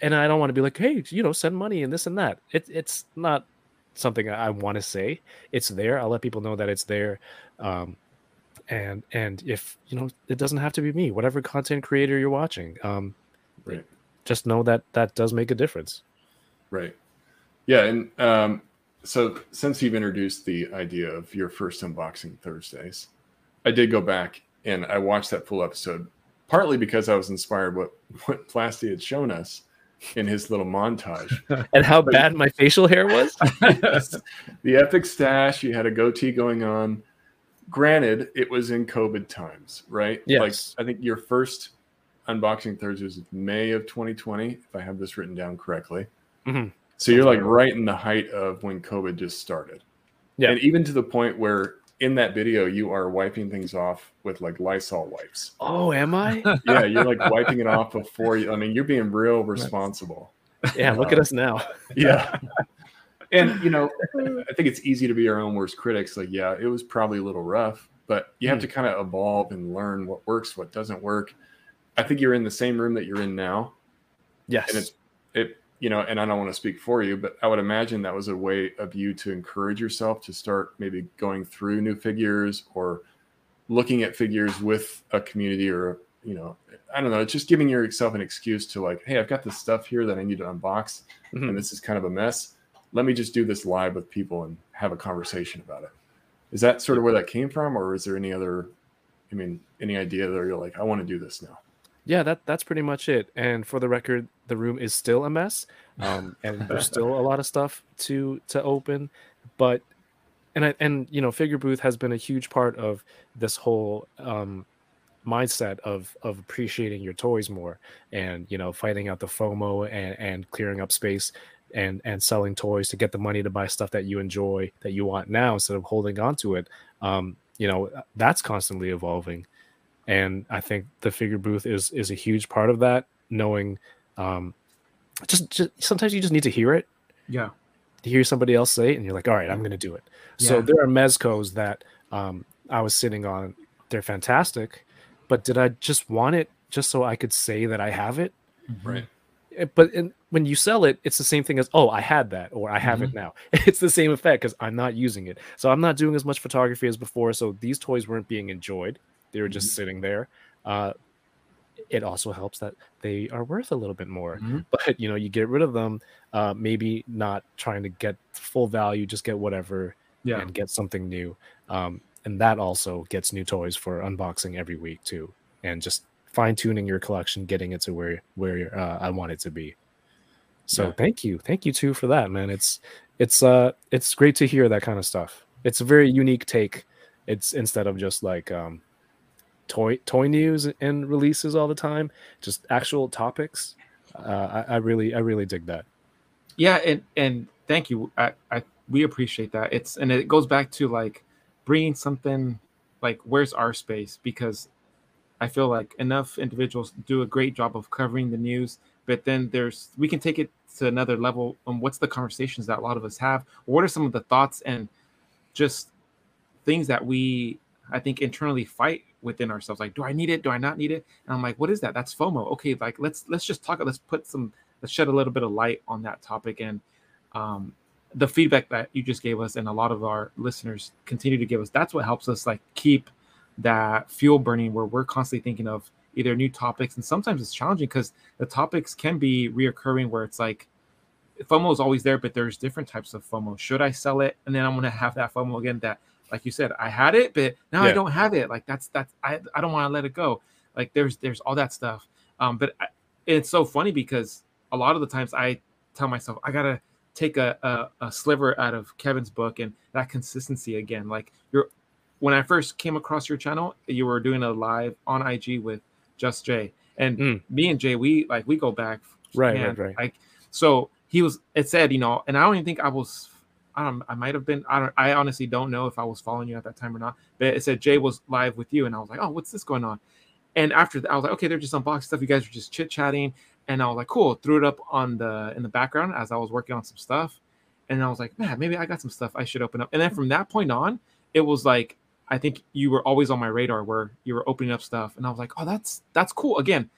And I don't want to be like, hey, you know, send money and this and that. It it's not something I want to say. It's there. I'll let people know that it's there. Um, and and if you know, it doesn't have to be me. Whatever content creator you're watching, um, right. just know that that does make a difference. Right. Yeah. And um. So since you've introduced the idea of your first Unboxing Thursdays, I did go back and I watched that full episode, partly because I was inspired what, what Plasti had shown us in his little montage. And how but, bad my facial hair was? Yes, the epic stash, you had a goatee going on. Granted, it was in COVID times, right? Yes. Like, I think your first Unboxing Thursdays was May of twenty twenty, if I have this written down correctly. Mm-hmm. So you're like right in the height of when COVID just started. Yeah. And even to the point where in that video, you are wiping things off with like Lysol wipes. Oh, am I? Yeah. You're like wiping it off before you, I mean, you're being real responsible. Yeah. Look um, at us now. Yeah. And, you know, I think it's easy to be our own worst critics. Like, yeah, it was probably a little rough, but you have mm. to kind of evolve and learn what works, what doesn't work. I think you're in the same room that you're in now. Yes. And it's, it, you know, and I don't want to speak for you, but I would imagine that was a way of you to encourage yourself to start maybe going through new figures or looking at figures with a community, or, you know, I don't know, it's just giving yourself an excuse to like, hey, I've got this stuff here that I need to unbox mm-hmm. and this is kind of a mess. Let me just do this live with people and have a conversation about it. Is that sort of where that came from? Or is there any other, I mean, any idea that you're like, I want to do this now? Yeah, that that's pretty much it. And for the record, the room is still a mess, um, and there's still a lot of stuff to to open. But and I, and you know, Figure Booth has been a huge part of this whole um, mindset of of appreciating your toys more, and you know, fighting out the FOMO and and clearing up space and and selling toys to get the money to buy stuff that you enjoy, that you want now, instead of holding on to it. Um, you know, that's constantly evolving. And I think the Figure Booth is is a huge part of that. Knowing, um, just, just sometimes you just need to hear it. Yeah, to hear somebody else say it, and you're like, all right, I'm going to do it. Yeah. So there are Mezcos that um, I was sitting on. They're fantastic, but did I just want it just so I could say that I have it? Right. But in, when you sell it, it's the same thing as, oh, I had that, or I have mm-hmm. it now. It's the same effect because I'm not using it. So I'm not doing as much photography as before. So these toys weren't being enjoyed. They were just mm-hmm. sitting there. Uh, it also helps that they are worth a little bit more. Mm-hmm. But, you know, you get rid of them, uh, maybe not trying to get full value, just get whatever yeah. and get something new. Um, and that also gets new toys for unboxing every week, too. And just fine-tuning your collection, getting it to where where uh, I want it to be. So yeah. thank you. Thank you, too, for that, man. It's it's uh, it's great to hear that kind of stuff. it's a very unique take. It's instead of just like um, toy toy news and releases all the time, just actual topics. Uh, I, I really I really dig that. Yeah, and and thank you. I, I we appreciate that. It's and it goes back to like bringing something like where's our space, because I feel like enough individuals do a great job of covering the news, but then there's we can take it to another level on what's the conversations that a lot of us have. What are some of the thoughts and just things that we, I think, internally fight within ourselves? Like, do I need it? Do I not need it? And I'm like, what is that? That's FOMO. Okay, like let's let's just talk. Let's put some let's shed a little bit of light on that topic. And um, the feedback that you just gave us, and a lot of our listeners continue to give us, that's what helps us like keep that fuel burning, where we're constantly thinking of either new topics. And sometimes it's challenging because the topics can be reoccurring, where it's like FOMO is always there, but there's different types of FOMO. Should I sell it? And then I'm going to have that FOMO again that, like you said, I had it, but now yeah. I don't have it. Like that's, that's, I, I don't want to let it go. Like there's, there's all that stuff. Um, but I, it's so funny because a lot of the times I tell myself, I got to take a, a, a sliver out of Kevin's book, and that consistency again, like you're, when I first came across your channel, you were doing a live on I G with Just Jay, and mm. me and Jay, we like we go back, right, man, right, right. Like so, he was. It said, you know, and I don't even think I was. I don't. I might have been. I don't. I honestly don't know if I was following you at that time or not. But it said Jay was live with you, and I was like, oh, what's this going on? And after that, I was like, okay, they're just unboxing stuff. You guys were just chit chatting, and I was like, cool. Threw it up on the in the background as I was working on some stuff, and I was like, man, maybe I got some stuff I should open up. And then from that point on, it was like, I think you were always on my radar where you were opening up stuff. And I was like, oh, that's that's cool. Again,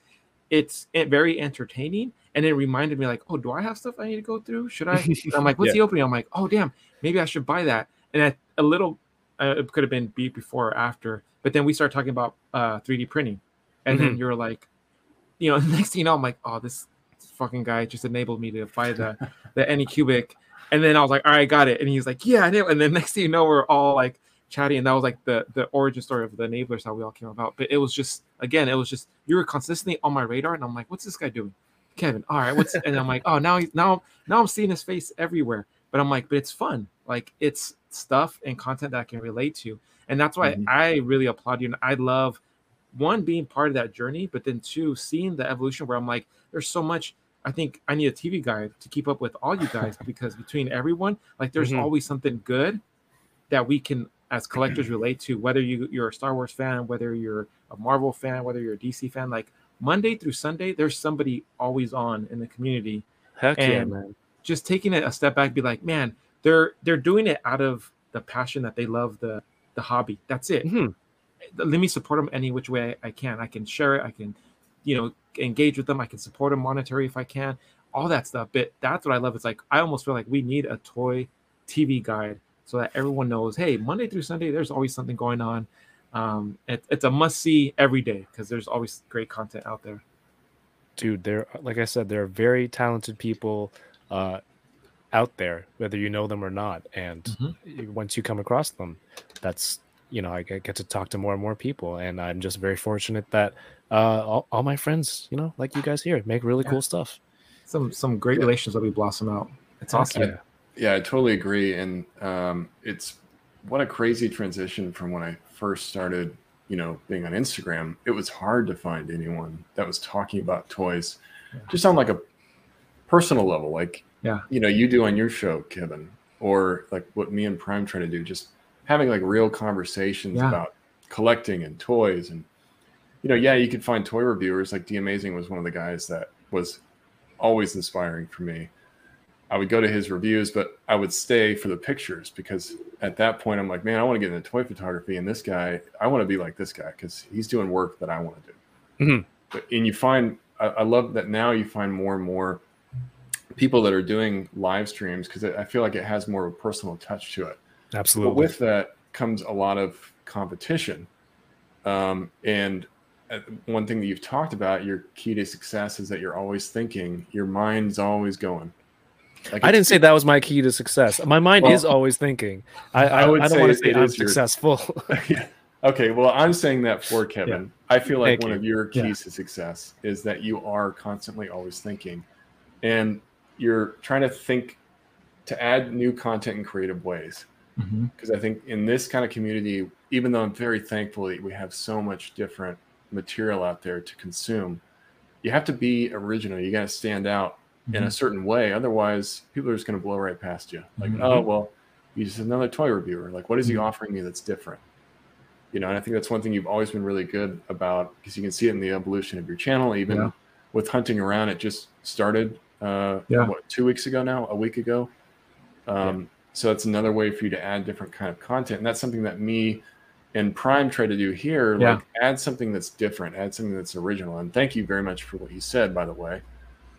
it's very entertaining. And it reminded me like, oh, do I have stuff I need to go through? Should I? And I'm like, what's yeah. the opening? I'm like, oh, damn, maybe I should buy that. And I, a little, uh, it could have been beat before or after. But then we started talking about uh, three D printing. And mm-hmm. then you were like, you know, next thing you know, I'm like, oh, this fucking guy just enabled me to buy the, the Anycubic. And then I was like, all right, got it. And he's like, yeah, I know. And then next thing you know, we're all like, chatty, and that was like the the origin story of the enablers, how we all came about. But it was just, again, it was just you were consistently on my radar, and I'm like, what's this guy doing, Kevin? All right, what's and I'm like, oh, now he's now now I'm seeing his face everywhere. But I'm like, but it's fun, like it's stuff and content that I can relate to, and that's why mm-hmm. I really applaud you, and I love one being part of that journey, but then two seeing the evolution where I'm like, there's so much. I think I need a T V guide to keep up with all you guys because between everyone, like there's mm-hmm. always something good that we can, as collectors, relate to, whether you, you're a Star Wars fan, whether you're a Marvel fan, whether you're a D C fan. Like Monday through Sunday, there's somebody always on in the community. Heck and yeah, man. Just taking it a step back, be like, man, they're they're doing it out of the passion that they love the, the hobby. That's it. Mm-hmm. Let me support them any which way I can. I can share it. I can, you know, engage with them. I can support them monetary if I can. All that stuff. But that's what I love. It's like I almost feel like we need a toy T V guide, so that everyone knows, hey, Monday through Sunday, there's always something going on. Um, it, it's a must-see every day because there's always great content out there. Dude, there, like I said, there are very talented people uh, out there, whether you know them or not. And mm-hmm. once you come across them, that's, you know, I get to talk to more and more people. And I'm just very fortunate that uh, all, all my friends, you know, like you guys here, make really yeah. cool stuff. Some some great relations that we blossom out. It's awesome. Yeah. Yeah, I totally agree. And um, it's what a crazy transition from when I first started, you know, being on Instagram. It was hard to find anyone that was talking about toys, yeah. just on like a personal level, like, yeah. you know, you do on your show, Kevin, or like what me and Prime try to do, just having like real conversations yeah. about collecting and toys. And, you know, yeah, you could find toy reviewers. Like D Amazing was one of the guys that was always inspiring for me. I would go to his reviews, but I would stay for the pictures because at that point I'm like, man, I want to get into toy photography. And this guy, I want to be like this guy because he's doing work that I want to do. Mm-hmm. But, and you find, I, I love that now you find more and more people that are doing live streams because I feel like it has more of a personal touch to it. Absolutely. But with that comes a lot of competition. Um, and one thing that you've talked about, your key to success is that you're always thinking, your mind's always going. Like I didn't say that was my key to success. My mind well, is always thinking. I, I, I, would I don't say want to say I'm successful. Your, yeah. Okay, well, I'm saying that for Kevin. Yeah. I feel like Thank one you. of your keys yeah. to success is that you are constantly always thinking. And you're trying to think to add new content in creative ways. Because mm-hmm. I think in this kind of community, even though I'm very thankful that we have so much different material out there to consume, you have to be original. You got to stand out mm-hmm. in a certain way. Otherwise, people are just going to blow right past you. Like, mm-hmm. oh, well, he's just another toy reviewer. Like, what is he mm-hmm. offering me that's different? You know, and I think that's one thing you've always been really good about, because you can see it in the evolution of your channel. Even yeah. with Hunting Around, it just started uh, yeah. what, two weeks ago now, a week ago. Um, yeah. So that's another way for you to add different kind of content. And that's something that me and Prime try to do here, yeah. like add something that's different, add something that's original. And thank you very much for what you said, by the way.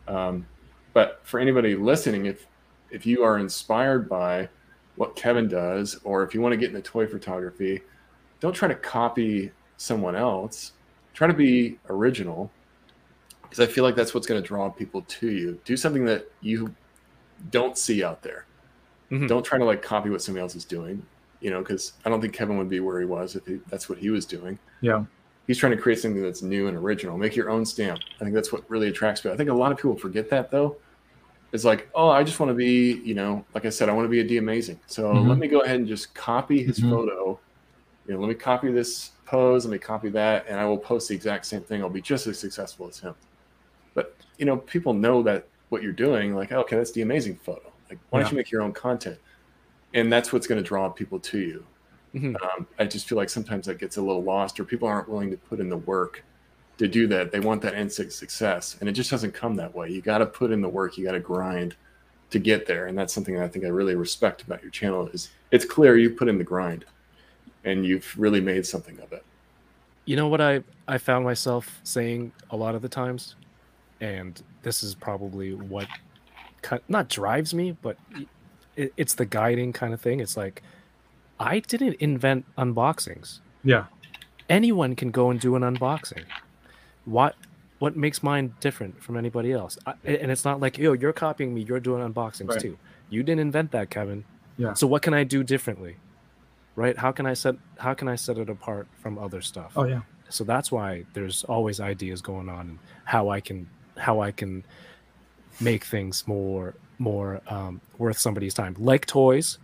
Um, but for anybody listening, if if you are inspired by what Kevin does, or if you want to get into toy photography, don't try to copy someone else. Try to be original, because I feel like that's what's going to draw people to you. Do something that you don't see out there. Mm-hmm. Don't try to like copy what somebody else is doing, you know, because I don't think Kevin would be where he was if he, that's what he was doing. Yeah. He's trying to create something that's new and original. Make your own stamp. I think that's what really attracts people. I think a lot of people forget that, though. It's like, oh, I just want to be, you know, like I said, I want to be a D Amazing. So mm-hmm. let me go ahead and just copy his mm-hmm. photo. You know, let me copy this pose. Let me copy that. And I will post the exact same thing. I'll be just as successful as him. But, you know, people know that what you're doing, like, oh, okay, that's D Amazing photo. Like, why yeah. don't you make your own content? And that's what's going to draw people to you. Mm-hmm. Um, I just feel like sometimes that gets a little lost, or people aren't willing to put in the work to do that. They want that instant success, and it just doesn't come that way. You got to put in the work. You got to grind to get there. And that's something that I think I really respect about your channel is it's clear you put in the grind and you've really made something of it. You know what I, I found myself saying a lot of the times, and this is probably what not drives me, but it's the guiding kind of thing. It's like, I didn't invent unboxings. Yeah. Anyone can go and do an unboxing. What what makes mine different from anybody else? I, and it's not like, yo, you're copying me. You're doing unboxings right. too. You didn't invent that, Kevin. Yeah. So what can I do differently? Right? How can I set how can I set it apart from other stuff? Oh yeah. So that's why there's always ideas going on and how I can how I can make things more more um worth somebody's time, like toys,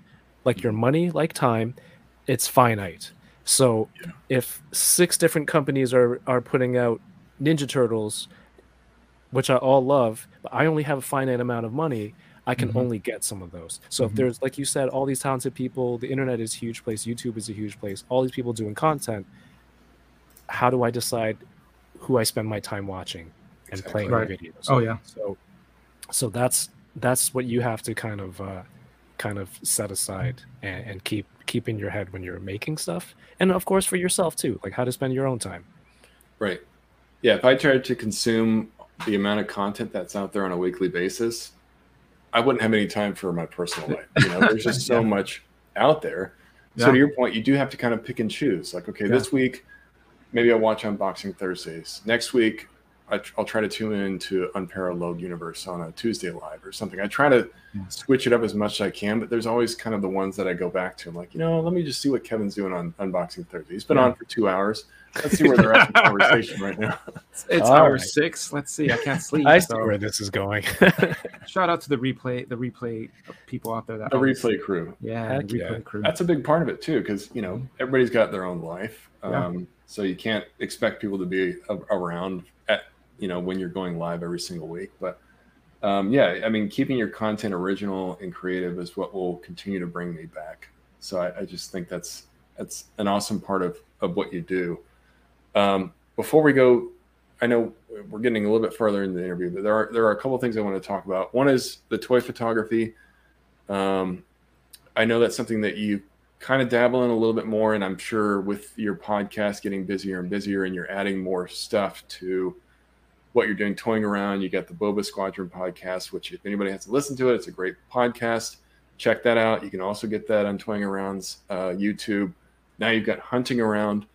like your money, like time. It's finite. So yeah. if six different companies are are putting out Ninja Turtles, which I all love, but I only have a finite amount of money, I can mm-hmm. only get some of those. So mm-hmm. if there's, like you said, all these talented people, the internet is a huge place, YouTube is a huge place, all these people doing content, how do I decide who I spend my time watching and exactly. playing right. my videos? Oh yeah. So So that's that's what you have to kind of uh, kind of set aside and, and keep keep in your head when you're making stuff, and of course for yourself too, like how to spend your own time. Right. Yeah. If I tried to consume the amount of content that's out there on a weekly basis, I wouldn't have any time for my personal life. You know, there's just so yeah. much out there. So yeah. to your point, you do have to kind of pick and choose. Like, okay, yeah. this week maybe I watch Unboxing Thursdays. Next week, I'll try to tune into Unparalleled Universe on a Tuesday live or something. I try to yeah. switch it up as much as I can, but there's always kind of the ones that I go back to. I'm like, you know, let me just see what Kevin's doing on Unboxing Thursday. He's been yeah. on for two hours. Let's see where they're at in the conversation right now. It's, it's hour right. six. Let's see. I can't sleep. I so. see where this is going. Shout out to the replay, the replay people out there. That the replay see. crew. Yeah, the replay yeah. crew. That's a big part of it too, because you know everybody's got their own life, yeah. um, so you can't expect people to be around at. You know, when you're going live every single week. But um, yeah, I mean, keeping your content original and creative is what will continue to bring me back. So I, I just think that's that's an awesome part of, of what you do. Um, before we go, I know we're getting a little bit further in the interview, but there are there are a couple of things I want to talk about. One is the toy photography. Um, I know that's something that you kind of dabble in a little bit more, and I'm sure with your podcast getting busier and busier and you're adding more stuff to what you're doing, Toying Around. You got the Boba Squadron podcast, which if anybody has to listen to it, it's a great podcast. Check that out. You can also get that on Toying Around's uh, YouTube. Now you've got Hunting Around.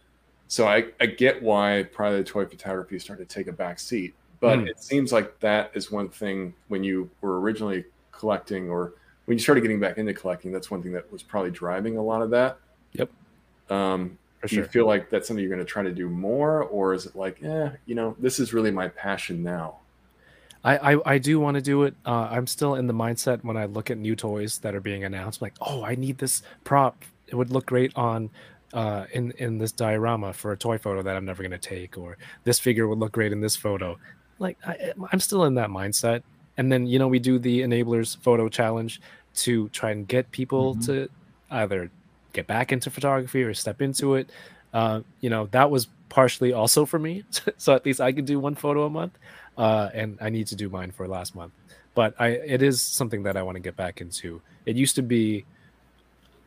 So I, I get why probably the toy photography started to take a back seat, but mm. it seems like that is one thing when you were originally collecting, or when you started getting back into collecting, that's one thing that was probably driving a lot of that. Yep. Um, Do you sure. feel like that's something you're going to try to do more, or is it like, yeah, you know, this is really my passion now? I, I, I do want to do it. Uh, I'm still in the mindset when I look at new toys that are being announced, like, oh, I need this prop. It would look great on uh, in, in this diorama for a toy photo that I'm never going to take, or this figure would look great in this photo. Like, I, I'm still in that mindset. And then, you know, we do the Enablers photo challenge to try and get people mm-hmm. to either get back into photography or step into it. Uh, you know, that was partially also for me. So at least I could do one photo a month. Uh, and I need to do mine for last month. But I, it is something that I want to get back into. It used to be,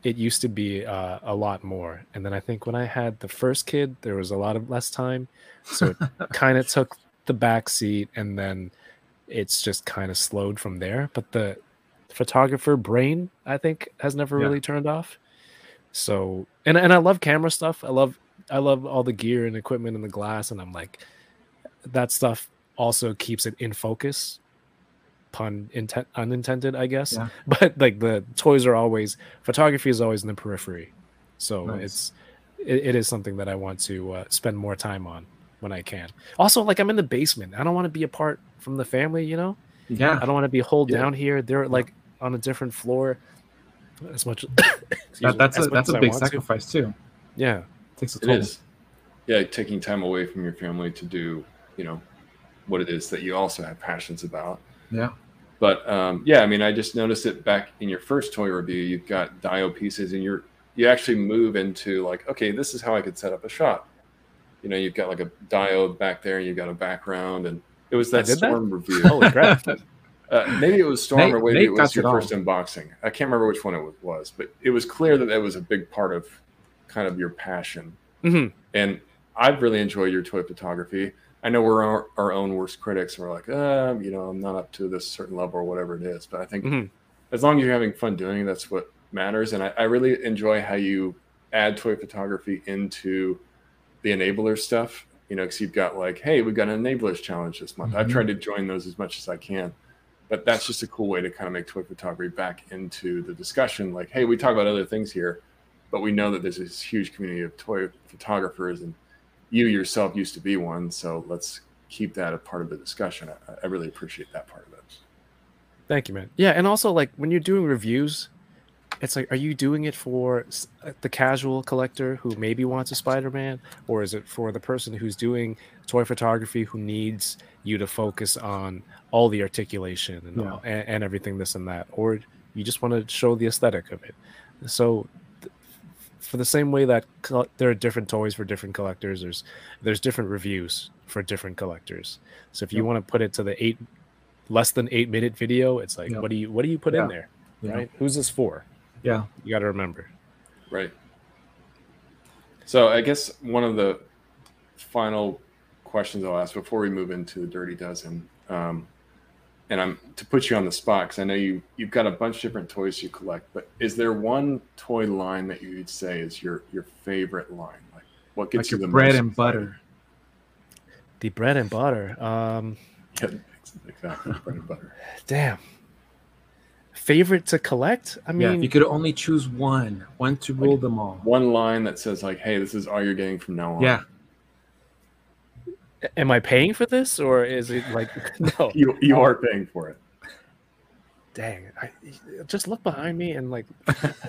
it used to be uh, a lot more. And then I think when I had the first kid, there was a lot of less time. So it kind of took the back seat, and then it's just kind of slowed from there. But the photographer brain, I think, has never yeah. really turned off. So, and and I love camera stuff. I love I love all the gear and equipment and the glass. And I'm like, that stuff also keeps it in focus, pun intent, unintended, I guess. Yeah. But like the toys are always, photography is always in the periphery. So nice. it's it, it is something that I want to uh, spend more time on when I can. Also, like, I'm in the basement. I don't want to be apart from the family, you know? Yeah. I don't want to be holed yeah. down here. They're yeah. like on a different floor. As much that, that's as a, much that's as a big sacrifice to. too. Yeah, it takes a toll. It is. Yeah, taking time away from your family to do, you know, what it is that you also have passions about. Yeah, but um, yeah, I mean, I just noticed it back in your first toy review. You've got Dio pieces, and you're you actually move into like, okay, this is how I could set up a shot. You know, you've got like a diode back there, and you've got a background, and it was that Storm that? review. Holy crap! Uh, maybe it was Storm Nate, or maybe Nate it was your it first unboxing. I can't remember which one it was, but it was clear that that was a big part of kind of your passion. Mm-hmm. And I really enjoy your toy photography. I know we're our, our own worst critics, and we're like, uh, you know, I'm not up to this certain level or whatever it is. But I think mm-hmm. as long as you're having fun doing it, that's what matters. And I, I really enjoy how you add toy photography into the enabler stuff, you know, because you've got like, hey, we've got an enablers challenge this month. Mm-hmm. I've tried to join those as much as I can. But that's just a cool way to kind of make toy photography back into the discussion. Like, hey, we talk about other things here, but we know that there's this huge community of toy photographers, and you yourself used to be one. So let's keep that a part of the discussion. I, I really appreciate that part of it. Thank you, man. Yeah. And also, like, when you're doing reviews, it's like, are you doing it for the casual collector who maybe wants a Spider-Man? Or is it for the person who's doing toy photography who needs you to focus on all the articulation and, yeah. all, and, and everything this and that? Or you just want to show the aesthetic of it? So th- for the same way that co- there are different toys for different collectors, there's, there's different reviews for different collectors. So if you yep. want to put it to the eight less than eight minute video, it's like, yep. what do you what do you put yeah. in there? Yeah. Right? Who's this for? Yeah, you got to remember. Right. So I guess one of the final questions I'll ask before we move into the Dirty Dozen, um, and I'm to put you on the spot because I know you, you've got a bunch of different toys you collect, but is there one toy line that you would say is your, your favorite line? Like what gets like you the bread most and excited? butter? The bread and butter. Um, yeah, exactly. Bread and butter. Damn. Favorite to collect? I mean, yeah, you could only choose one, one to rule like them all. One line that says, like, hey, this is all you're getting from now on. Yeah. Am I paying for this, or is it like, no? you you are paying for it. Dang. I, just look behind me and, like,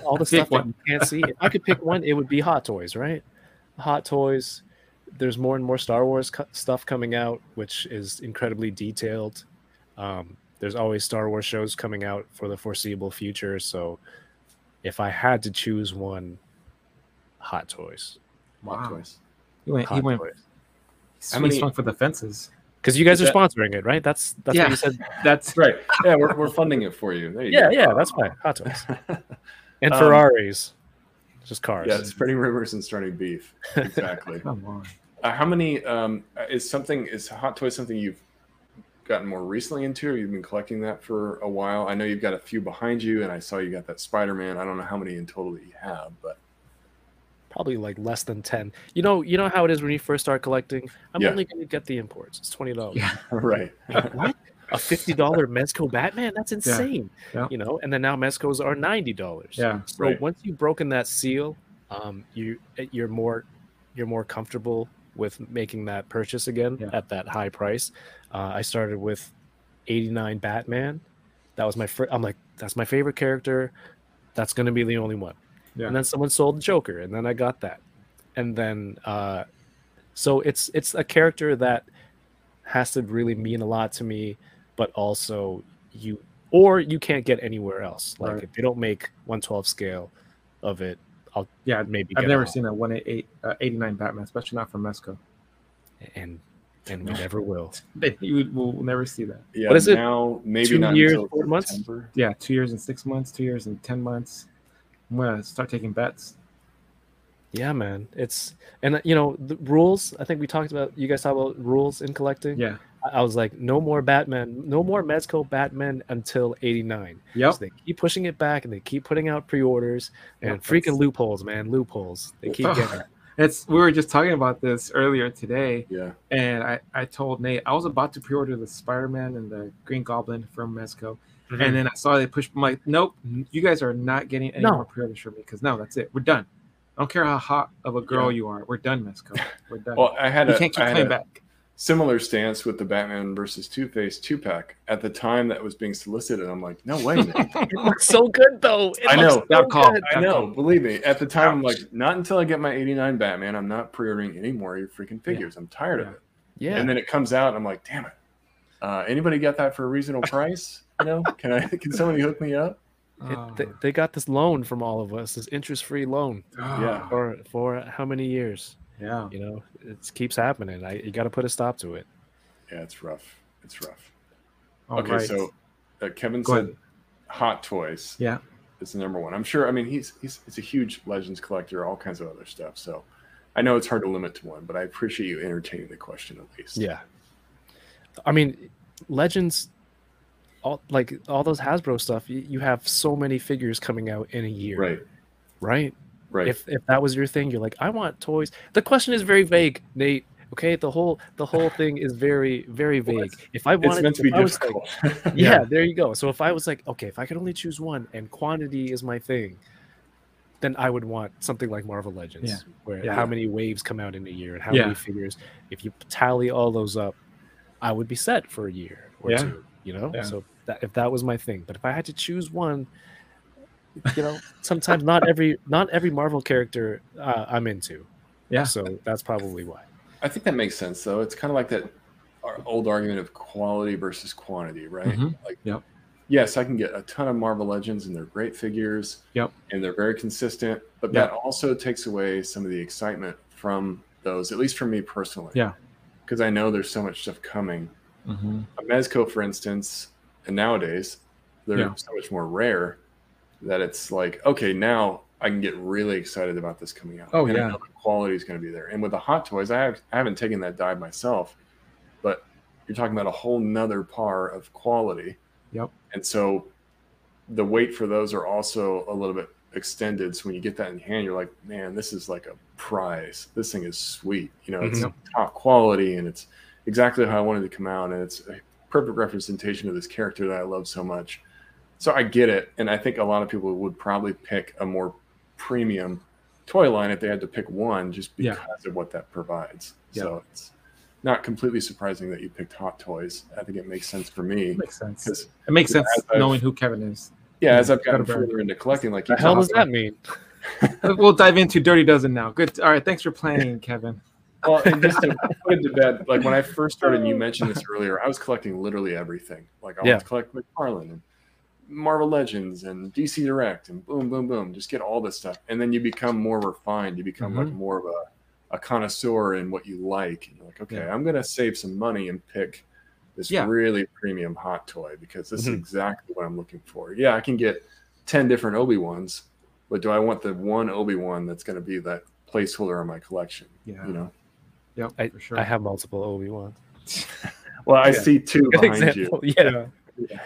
all the stuff one. that you can't see. If I could pick one, it would be Hot Toys, right? Hot Toys. There's more and more Star Wars co- stuff coming out, which is incredibly detailed. Um, There's always Star Wars shows coming out for the foreseeable future. So if I had to choose one, Hot Toys. Wow. Hot Toys. He went, Hot he went, Toys. How many swung for the fences? Because you guys Is are that, sponsoring it, right? That's that's yeah. what you said. That's right. Yeah, we're we're funding it for you. There you yeah, go. yeah, that's fine. Hot Toys. And um, Ferraris. Just cars. Yeah, spreading rumors and starting beef. Exactly. Come on. Uh, how many um, is something is Hot Toys something you've gotten more recently into, or you've been collecting that for a while? I know you've got a few behind you, and I saw you got that Spider-Man. I don't know how many in total that you have, but probably like less than ten. You know, you know how it is when you first start collecting. I'm yeah. only going to get the imports. It's twenty dollars. Yeah, right. What? A fifty dollar Mezco Batman? That's insane. Yeah. Yeah. You know, and then now Mezcos are ninety dollars. Yeah. So right. once you've broken that seal, um, you you're more you're more comfortable with making that purchase again yeah. at that high price. Uh, I started with eighty-nine Batman. That was my fr- I'm like, that's my favorite character. That's going to be the only one. Yeah. And then someone sold the Joker, and then I got that. And then, uh, so it's it's a character that has to really mean a lot to me, but also you or you can't get anywhere else. Like right. if they don't make one twelfth scale of it, I'll yeah maybe. I've never seen a one eighty-nine Batman, especially not from Mezco. And and we never will. You will never see that. Yeah. What is it now? Maybe two not years, until four months. September. Yeah, two years and six months, two years and ten months. I'm gonna start taking bets. Yeah, man. It's and you know the rules. I think we talked about. You guys talked about rules in collecting. Yeah. I was like, no more Batman, no more Mezco Batman until eighty-nine. Yep. So they keep pushing it back, and they keep putting out pre-orders and yep, freaking that's... loopholes, man, loopholes. They keep getting it. It's we were just talking about this earlier today. Yeah. And I, I told Nate I was about to pre-order the Spider-Man and the Green Goblin from Mezco. Mm-hmm. And then I saw they pushed. I'm like, nope, you guys are not getting any no. more pre-orders from me because no, that's it. We're done. I don't care how hot of a girl yeah. you are. We're done, Mezco. We're done. Well, I had you a, can't keep I playing a back. Similar stance with the Batman versus Two-Face two-pack at the time that was being solicited. I'm like, no way, man. It looks so good, though. It I know. So call. I know. Believe me. At the time, I'm like, not until I get my eighty-nine Batman, I'm not pre-ordering any more of your freaking figures. Yeah. I'm tired yeah. of it. Yeah. And then it comes out, and I'm like, damn it. Uh, anybody got that for a reasonable price? You know, can I? Can somebody hook me up? It, they, they got this loan from all of us, this interest-free loan. Oh. Yeah. For for how many years? Yeah. You know, it keeps happening. I you got to put a stop to it. Yeah, it's rough. It's rough. All okay, right. so uh, Kevin Go said ahead. Hot toys. Yeah. It's the number one. I'm sure. I mean, he's he's it's a huge Legends collector, all kinds of other stuff. So I know it's hard to limit to one, but I appreciate you entertaining the question at least. Yeah. I mean, Legends. All like all those Hasbro stuff, you, you have so many figures coming out in a year, right? Right, right. If if that was your thing, you're like, I want toys. The question is very vague, Nate. Okay, the whole the whole thing is very very vague. Well, if I wanted, it's meant to be difficult. Like, yeah, yeah, there you go. So if I was like, okay, if I could only choose one, and quantity is my thing, then I would want something like Marvel Legends, yeah. where yeah. how many waves come out in a year and how yeah. many figures. If you tally all those up, I would be set for a year or yeah. two. You know, yeah. so that, if that was my thing, but if I had to choose one, you know, sometimes not every not every Marvel character uh, I'm into. Yeah, so that's probably why. I think that makes sense, though. It's kind of like that our old argument of quality versus quantity, right? Mm-hmm. Like, yep. yes, I can get a ton of Marvel Legends, and they're great figures. Yep, and they're very consistent, but yep. that also takes away some of the excitement from those, at least for me personally. Yeah, because I know there's so much stuff coming. Mm-hmm. A Mezco, for instance, and nowadays they're yeah. so much more rare that it's like, okay, now I can get really excited about this coming out. Oh, and yeah, I know the quality is going to be there. And with the hot toys, I, have, I haven't taken that dive myself, but you're talking about a whole nother par of quality. Yep. And so the wait for those are also a little bit extended. So when you get that in hand, you're like, man, this is like a prize. This thing is sweet. You know, it's mm-hmm. top quality and it's exactly how I wanted to come out, and it's a perfect representation of this character that I love so much. So I get it, and I think a lot of people would probably pick a more premium toy line if they had to pick one, just because yeah. of what that provides. Yeah. So it's not completely surprising that you picked Hot Toys. I think it makes sense for me. It makes sense. It makes sense knowing who Kevin is. Yeah, yeah, as I've gotten further into collecting, like, the hell does that mean? We'll dive into Dirty Dozen now. Good. All right, thanks for playing, Kevin. Well, and just to put it to bed, like when I first started, you mentioned this earlier, I was collecting literally everything. Like I yeah. was collecting McFarlane and Marvel Legends and D C Direct and boom, boom, boom. Just get all this stuff. And then you become more refined. You become mm-hmm. like more of a, a connoisseur in what you like. And you're like, okay, yeah. I'm going to save some money and pick this yeah. really premium hot toy because this mm-hmm. is exactly what I'm looking for. Yeah, I can get ten different Obi-Wans, but do I want the one Obi-Wan that's going to be that placeholder in my collection? Yeah. You know? Yep, I, for sure. I have multiple Obi-Wan. Well, I yeah. see two behind example. You. Yeah. yeah,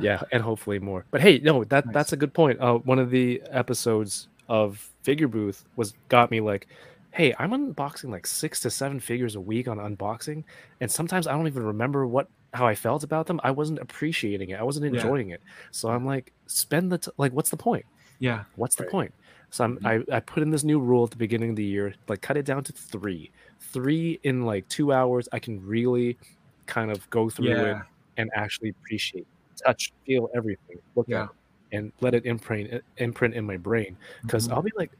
yeah, and hopefully more. But hey, no, that nice. That's a good point. Uh, one of the episodes of Figure Booth was got me like, hey, I'm unboxing like six to seven figures a week on unboxing, and sometimes I don't even remember what how I felt about them. I wasn't appreciating it. I wasn't enjoying yeah. it. So I'm like, spend the t- like, what's the point? Yeah, what's the right. point? So I'm, I, I put in this new rule at the beginning of the year, like cut it down to three. Three in like two hours, I can really kind of go through yeah. it and actually appreciate, touch, feel everything, look yeah. at it, and let it imprint imprint in my brain. Because mm-hmm. I'll be like,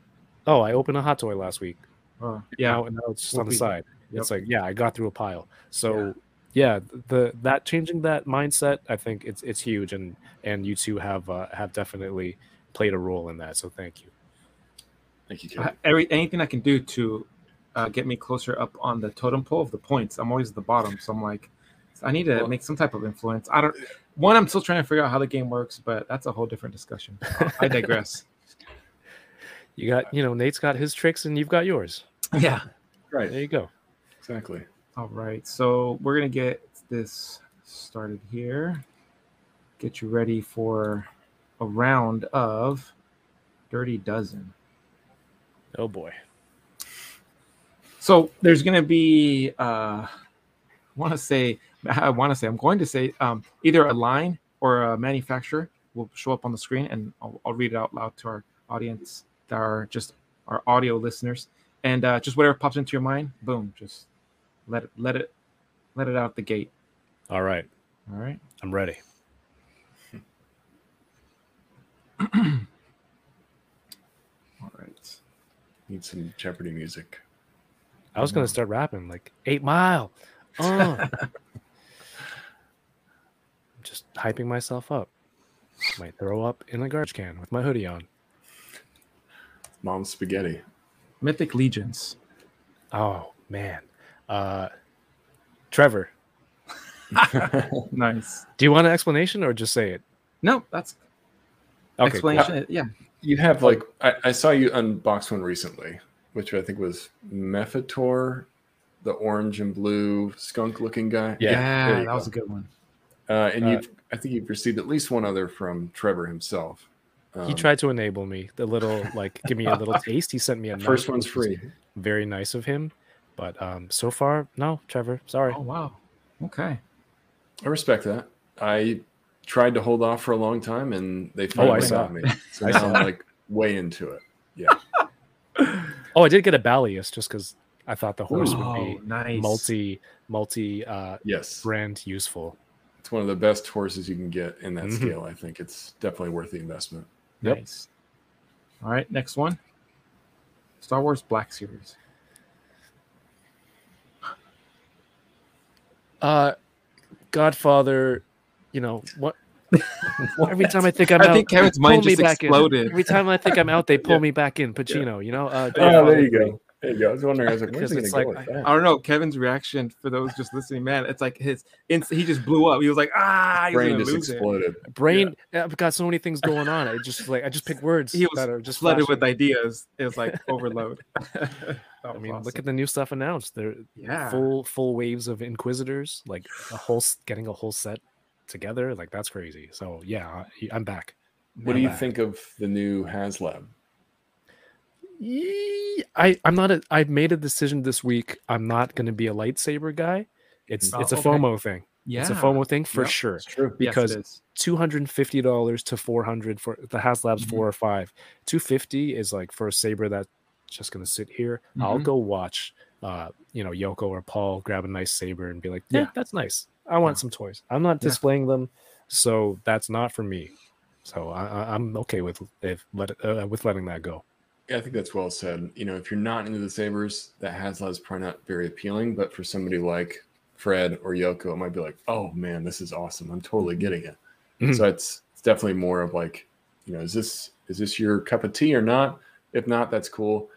oh, I opened a hot toy last week. Uh, yeah, now, and now it's just we'll on the be, side. Yep. It's like, yeah, I got through a pile. So yeah. yeah, the that changing that mindset, I think it's it's huge, and and you two have uh, have definitely played a role in that. So thank you. Thank you, Kevin. Uh, every anything I can do to uh, get me closer up on the totem pole of the points. I'm always at the bottom, so I'm like, I need to well, make some type of influence. I don't. One, I'm still trying to figure out how the game works, but that's a whole different discussion. I digress. You got, you know, Nate's got his tricks and you've got yours. Yeah. Right. There you go. Exactly. All right. So we're going to get this started here. Get you ready for a round of Dirty Dozen. Oh, boy. So there's going to be, uh, I want to say, I want to say, I'm going to say um, either a line or a manufacturer will show up on the screen, and I'll, I'll read it out loud to our audience. Our just our audio listeners, and uh, just whatever pops into your mind, boom, just let it let it let it out the gate. All right, all right, I'm ready. All right, need some Jeopardy music. I was gonna start rapping like Eight Mile. Oh, just hyping myself up. Might throw up in a garbage can with my hoodie on. Mom's spaghetti. Mythic Legions. Oh, man. Uh, Trevor. Nice. Do you want an explanation or just say it? No, that's... Okay, explanation, cool. Yeah. You have, like... I, I saw you unbox one recently, which I think was Mephitor, the orange and blue skunk-looking guy. Yeah, yeah that go. was a good one. Uh, and uh, you've, I think you've received at least one other from Trevor himself. Um, he tried to enable me, the little, like, give me a little taste. He sent me a first one's free. Very nice of him. But um, so far, no, Trevor, sorry. Oh, wow. Okay. I respect that. I tried to hold off for a long time, and they finally oh, got me. So now I'm, like, way into it. Yeah. Oh, I did get a Ballyus just because I thought the horse Ooh, would be nice. multi, multi uh, yes. brand useful. It's one of the best horses you can get in that mm-hmm. scale. I think it's definitely worth the investment. Yep. Nice. All right, next one. Star Wars Black Series. Uh, Godfather, you know, what? Every time I think I'm I out, I think Kevin's mind just exploded. Every time I think I'm out, they pull yeah. me back in. Pacino, yeah. you know? Uh, oh, there you go. There you go. I was wondering, I was like, where's it's like, go like I, I don't know. Kevin's reaction for those just listening, man, it's like his, inst- he just blew up. He was like, ah, he's brain just exploded. It. Brain, yeah. I've got so many things going on. I just like, I just pick words. He was that are just flooded flashing. with ideas. It was like overload. Was I mean, awesome. Look at the new stuff announced. They're yeah. full, full waves of Inquisitors, like a whole, getting a whole set together. Like that's crazy. So yeah, I'm back. What I'm do you back. think of the new HasLab? I I'm not a, I've made a decision this week. I'm not going to be a lightsaber guy. It's oh, it's a okay. FOMO thing. Yeah, it's a FOMO thing for yep, sure. It's true. Because yes, two hundred fifty dollars to four hundred dollars for the HasLab's mm-hmm. four or five. two hundred fifty dollars is like for a saber that's just going to sit here. Mm-hmm. I'll go watch uh you know Yoko or Paul grab a nice saber and be like, yeah, yeah. that's nice. I want yeah. some toys. I'm not displaying yeah. them, so that's not for me. So I, I'm okay with if let uh, with letting that go. Yeah, I think that's well said. You know, if you're not into the sabers, that HasLab is probably not very appealing. But for somebody like Fred or Yoko, it might be like, oh, man, this is awesome. I'm totally getting it. Mm-hmm. So it's, it's definitely more of like, you know, is this is this your cup of tea or not? If not, that's cool.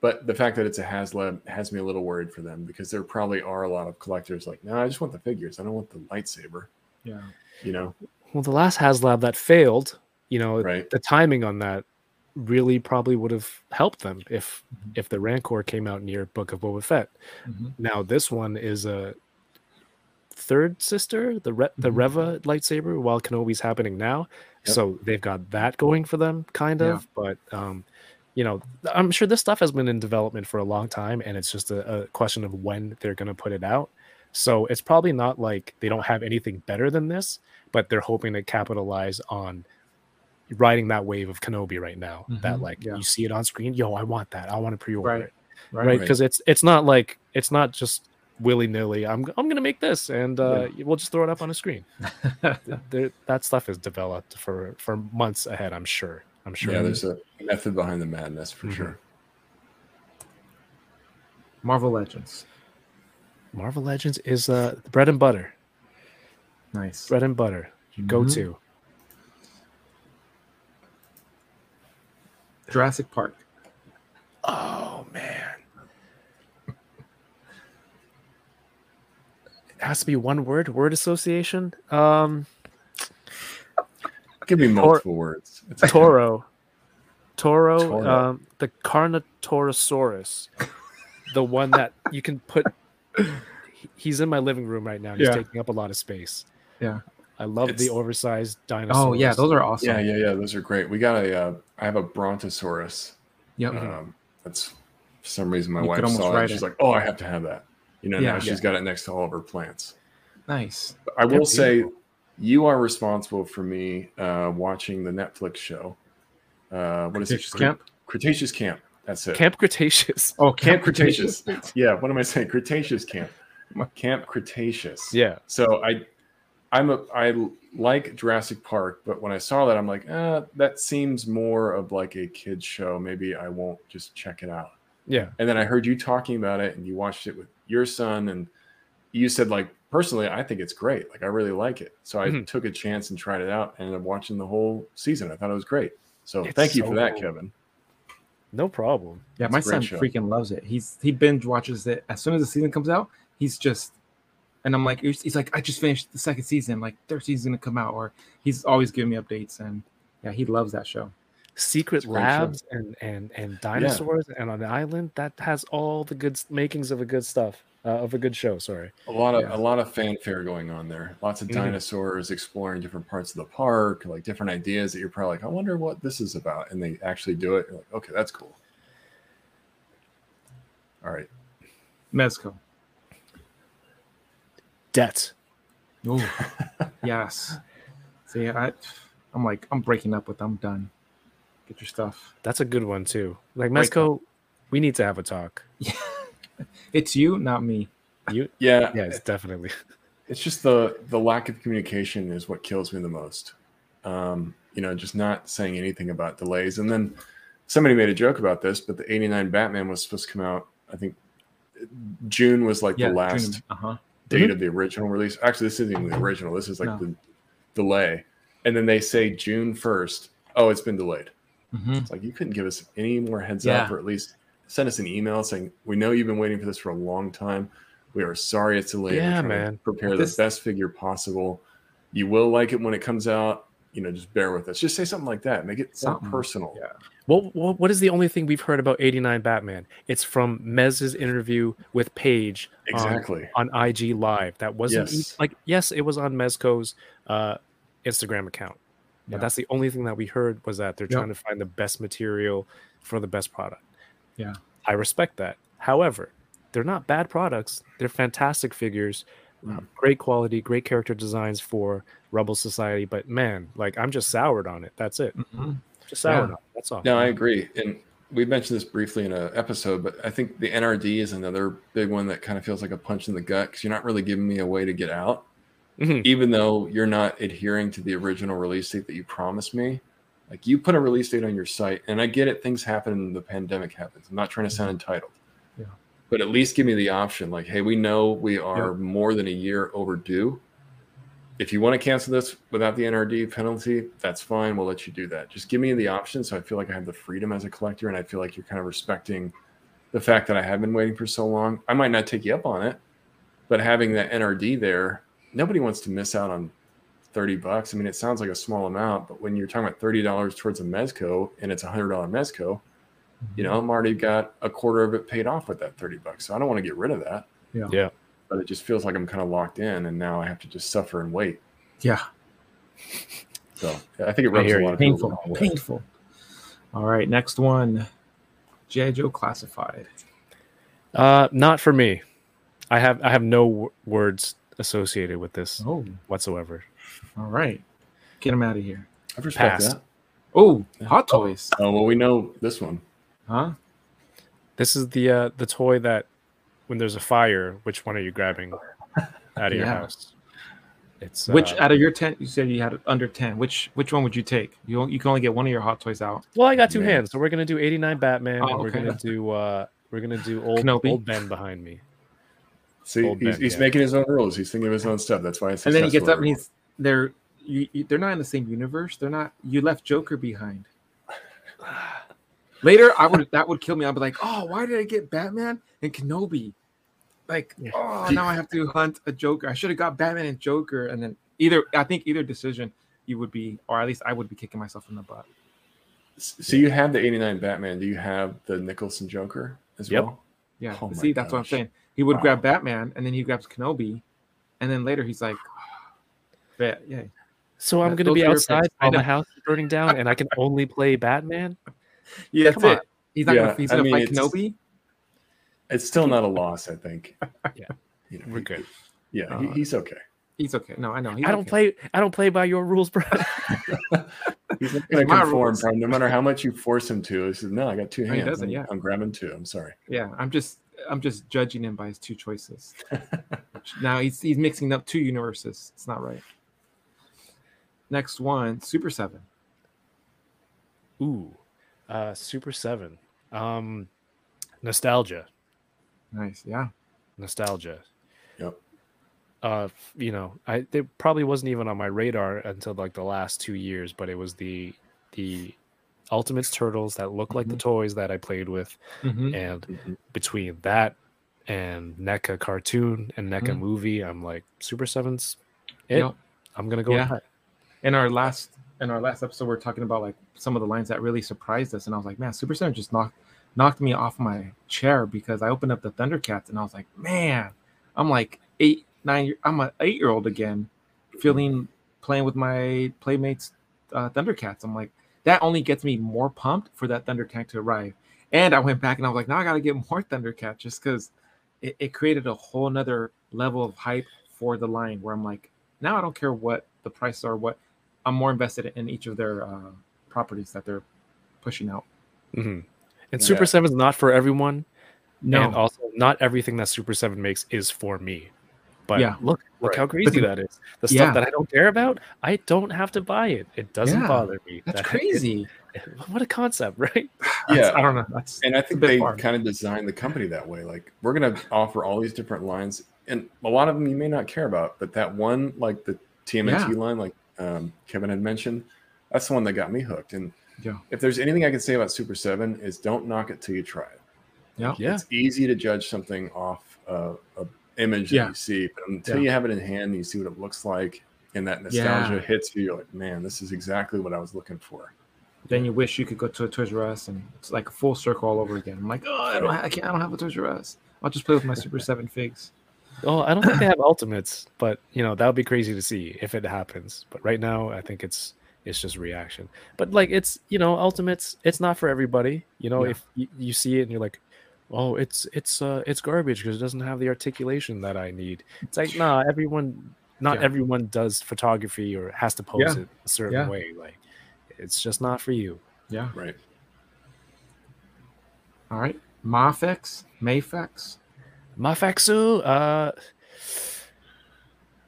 But the fact that it's a HasLab has me a little worried for them because there probably are a lot of collectors like, no, I just want the figures. I don't want the lightsaber. Yeah. You know? Well, the last HasLab that failed, you know, right. the timing on that really probably would have helped them if mm-hmm. if the Rancor came out near Book of Boba Fett. Mm-hmm. Now this one is a third sister, the Re- the mm-hmm. Reva lightsaber, while Kenobi's happening now. Yep. So they've got that going for them, kind of. Yeah. But um, you know, I'm sure this stuff has been in development for a long time, and it's just a, a question of when they're going to put it out. So it's probably not like they don't have anything better than this, but they're hoping to capitalize on riding that wave of Kenobi right now, mm-hmm. that like yeah. you see it on screen, yo, I want that, I want to pre-order right. it, right? Because right? right. it's it's not like it's not just willy-nilly, I'm I'm gonna make this, and uh, yeah. we'll just throw it up on a screen. there, that stuff is developed for for months ahead. I'm sure. I'm sure. Yeah, there's a method behind the madness for mm-hmm. sure. Marvel Legends. Marvel Legends is uh, bread and butter. Nice. Bread and butter. Mm-hmm. Go to. Jurassic Park. Oh, man. It has to be one word, word association. Um, it could be multiple tor- words. It's Toro. Toro. Toro. Um, the Carnotorosaurus. The one that you can put... He's in my living room right now. He's yeah. taking up a lot of space. Yeah. I love it's, the oversized dinosaurs. Oh, yeah. Those are awesome. Yeah, yeah, yeah. Those are great. We got a, uh, I have a Brontosaurus. Yep. Um, that's for some reason my you wife saw it. She's it. like, oh, I have to have that. You know, yeah, now yeah. she's got it next to all of her plants. Nice. I They're will beautiful. say you are responsible for me uh, watching the Netflix show. Uh, what Cretaceous is it? Camp? Cretaceous Camp. That's it. Camp Cretaceous. Oh, Camp, Camp Cretaceous. Cretaceous. Yeah. What am I saying? Cretaceous Camp. Camp Cretaceous. Yeah. So I, I'm a I like Jurassic Park, but when I saw that, I'm like, uh, eh, that seems more of like a kid's show. Maybe I won't just check it out. Yeah. And then I heard you talking about it, and you watched it with your son, and you said like, personally, I think it's great. Like I really like it. So I mm-hmm. took a chance and tried it out, and I'm watching the whole season. I thought it was great. So it's thank you so for that, cool. Kevin. No problem. Yeah, it's my son show. freaking loves it. He's he binge watches it as soon as the season comes out. He's just, and I'm like, he's like, I just finished the second season. Like third season's gonna come out, or he's always giving me updates, and yeah, he loves that show. Secret labs show. and and and dinosaurs yeah. and on the island. That has all the good makings of a good stuff uh, of a good show. Sorry, a lot of yeah. a lot of fanfare going on there. Lots of dinosaurs mm-hmm. exploring different parts of the park, like different ideas that you're probably like, I wonder what this is about, and they actually do it. You're like, okay, that's cool. All right, Mezco. Debt. Oh, yes. See, I, I'm like, I'm breaking up with. I'm done. Get your stuff. That's a good one too. Like Mezco, we need to have a talk. Yeah, it's you, not me. You? Yeah. Yeah, it's definitely. It's just the the lack of communication is what kills me the most. Um, you know, just not saying anything about delays. And then somebody made a joke about this, but the eighty-nine Batman was supposed to come out. I think June was like yeah, the last. Uh huh. Date mm-hmm. of the original release. Actually, this isn't even the original. This is like no. the delay. And then they say June first. Oh, it's been delayed. Mm-hmm. It's like, you couldn't give us any more heads yeah. up, or at least send us an email saying, we know you've been waiting for this for a long time. We are sorry it's delayed. Yeah, man. Prepare this... the best figure possible. You will like it when it comes out. You know, just bear with us. Just say something like that. Make it something personal. Yeah. Well, what is the only thing we've heard about eighty-nine Batman? It's from Mez's interview with Paige exactly. on, on I G Live. That wasn't yes. like, yes, it was on Mezco's uh, Instagram account. But yeah. that's the only thing that we heard was that they're yep. trying to find the best material for the best product. Yeah. I respect that. However, they're not bad products. They're fantastic figures. Mm. Uh, great quality, great character designs for Rebel Society. But man, like I'm just soured on it. That's it. Mm-hmm. Just sour. Yeah. That's all. No, I agree. And we mentioned this briefly in an episode, but I think the N R D is another big one that kind of feels like a punch in the gut because you're not really giving me a way to get out, mm-hmm. even though you're not adhering to the original release date that you promised me. Like you put a release date on your site, and I get it. Things happen and the pandemic happens. I'm not trying to sound entitled, yeah. but at least give me the option. Like, hey, we know we are yeah. more than a year overdue. If you want to cancel this without the N R D penalty, that's fine. We'll let you do that. Just give me the option so I feel like I have the freedom as a collector, and I feel like you're kind of respecting the fact that I have been waiting for so long. I might not take you up on it, but having that N R D there, nobody wants to miss out on thirty bucks. I mean, it sounds like a small amount, but when you're talking about thirty dollars towards a Mezco and it's a one hundred dollars Mezco, mm-hmm. you know, I'm already got a quarter of it paid off with that thirty bucks. So I don't want to get rid of that. Yeah. Yeah. But it just feels like I'm kind of locked in, and now I have to just suffer and wait. Yeah. So I think it rubs a lot of people wrong way. Painful. All right, next one. G I. Joe Classified. Uh, not for me. I have I have no w- words associated with this oh. whatsoever. All right, get him out of here. I respect Passed. that. Oh, Hot Toys. Oh well, we know this one, huh? This is the uh, the toy that when there's a fire, which one are you grabbing out of yeah. your house? It's which uh, out of your tent? You said you had under ten. Which which one would you take? You you can only get one of your hot toys out. Well, I got two yeah. hands, so we're gonna do eighty-nine Batman, oh, and we're okay. gonna do uh, we're gonna do old Kenobi. Old Ben behind me. See, old he's, ben, he's yeah. making his own rules. He's thinking of his own stuff. That's why. It's and then he gets up and he's they're you, you, they're not in the same universe. They're not. You left Joker behind. Later, I would that would kill me. I'd be like, oh, why did I get Batman and Kenobi? Like, yeah. oh, now I have to hunt a Joker. I should have got Batman and Joker. And then either, I think either decision you would be, or at least I would be kicking myself in the butt. So yeah. you have the eighty-nine Batman. Do you have the Nicholson Joker as yep. well? Yeah. Oh See, that's gosh. what I'm saying. He would wow. grab Batman, and then he grabs Kenobi. And then later he's like, yeah. yeah. So I'm going to be outside while my house is burning down, and I can only play Batman? Yeah, that's it. He's not yeah. going to fight Kenobi? It's still not a loss, I think. Yeah, you know, we're he, good. Yeah, uh, he, he's okay. He's okay. No, I know. He's I don't okay. play. I don't play by your rules, bro. He's not going to conform, bro, no matter how much you force him to. He says, "No, I got two hands. He doesn't, I'm, yeah. I'm grabbing two. I'm sorry." Yeah, I'm just, I'm just judging him by his two choices. Now he's he's mixing up two universes. It's not right. Next one, Super seven. Ooh, uh, Super seven. Um, nostalgia. Nice, yeah. Nostalgia. Yep. Uh, you know, I it probably wasn't even on my radar until like the last two years, but it was the the Ultimates Turtles that looked mm-hmm. like the toys that I played with, mm-hmm. and mm-hmm. between that and NECA cartoon and NECA mm-hmm. movie, I'm like Super Seven's. It. Yep. I'm gonna go. Yeah. With in our last in our last episode, we we're talking about like some of the lines that really surprised us, and I was like, man, Super Seven just knocked. knocked me off my chair because I opened up the Thundercats and I was like, man, I'm like eight, nine, I'm an eight-year-old again, feeling, playing with my Playmates uh, Thundercats. I'm like, that only gets me more pumped for that Thundercat to arrive. And I went back and I was like, now I got to get more Thundercats just because it, it created a whole nother level of hype for the line where I'm like, now I don't care what the prices are, what I'm more invested in each of their uh, properties that they're pushing out. Mm-hmm. And yeah. Super seven is not for everyone. No. And also, not everything that Super seven makes is for me. But yeah. look, look right. how crazy the, that is. The yeah. stuff that I don't care about, I don't have to buy it. It doesn't yeah. bother me. That's that crazy. It, it, what a concept, right? Yeah. I don't know. That's, and I think they hard. kind of designed the company that way. Like, we're going to offer all these different lines. And a lot of them you may not care about. But that one, like the T M N T yeah. line, like um, Kevin had mentioned, that's the one that got me hooked. And yeah. if there's anything I can say about Super seven is don't knock it till you try it. Yeah. Like, yeah. It's easy to judge something off uh, a image yeah. that you see, but until yeah. you have it in hand and you see what it looks like and that nostalgia yeah. hits you, you're like, man, this is exactly what I was looking for. Then you wish you could go to a Toys R Us and it's like a full circle all over again. I'm like, oh, I don't, I can't, I don't have a Toys R Us. I'll just play with my Super seven figs. Oh, I don't think they have Ultimates, but you know, that would be crazy to see if it happens. But right now, I think it's It's just reaction. But like, it's, you know, Ultimates, it's not for everybody. You know, yeah. if you, you see it and you're like, oh, it's it's uh, it's garbage because it doesn't have the articulation that I need. It's like, nah, everyone, not yeah. everyone does photography or has to pose yeah. it a certain yeah. way. Like, it's just not for you. Yeah. Right. All right. Mafex, Mafex. Mafexu. Uh,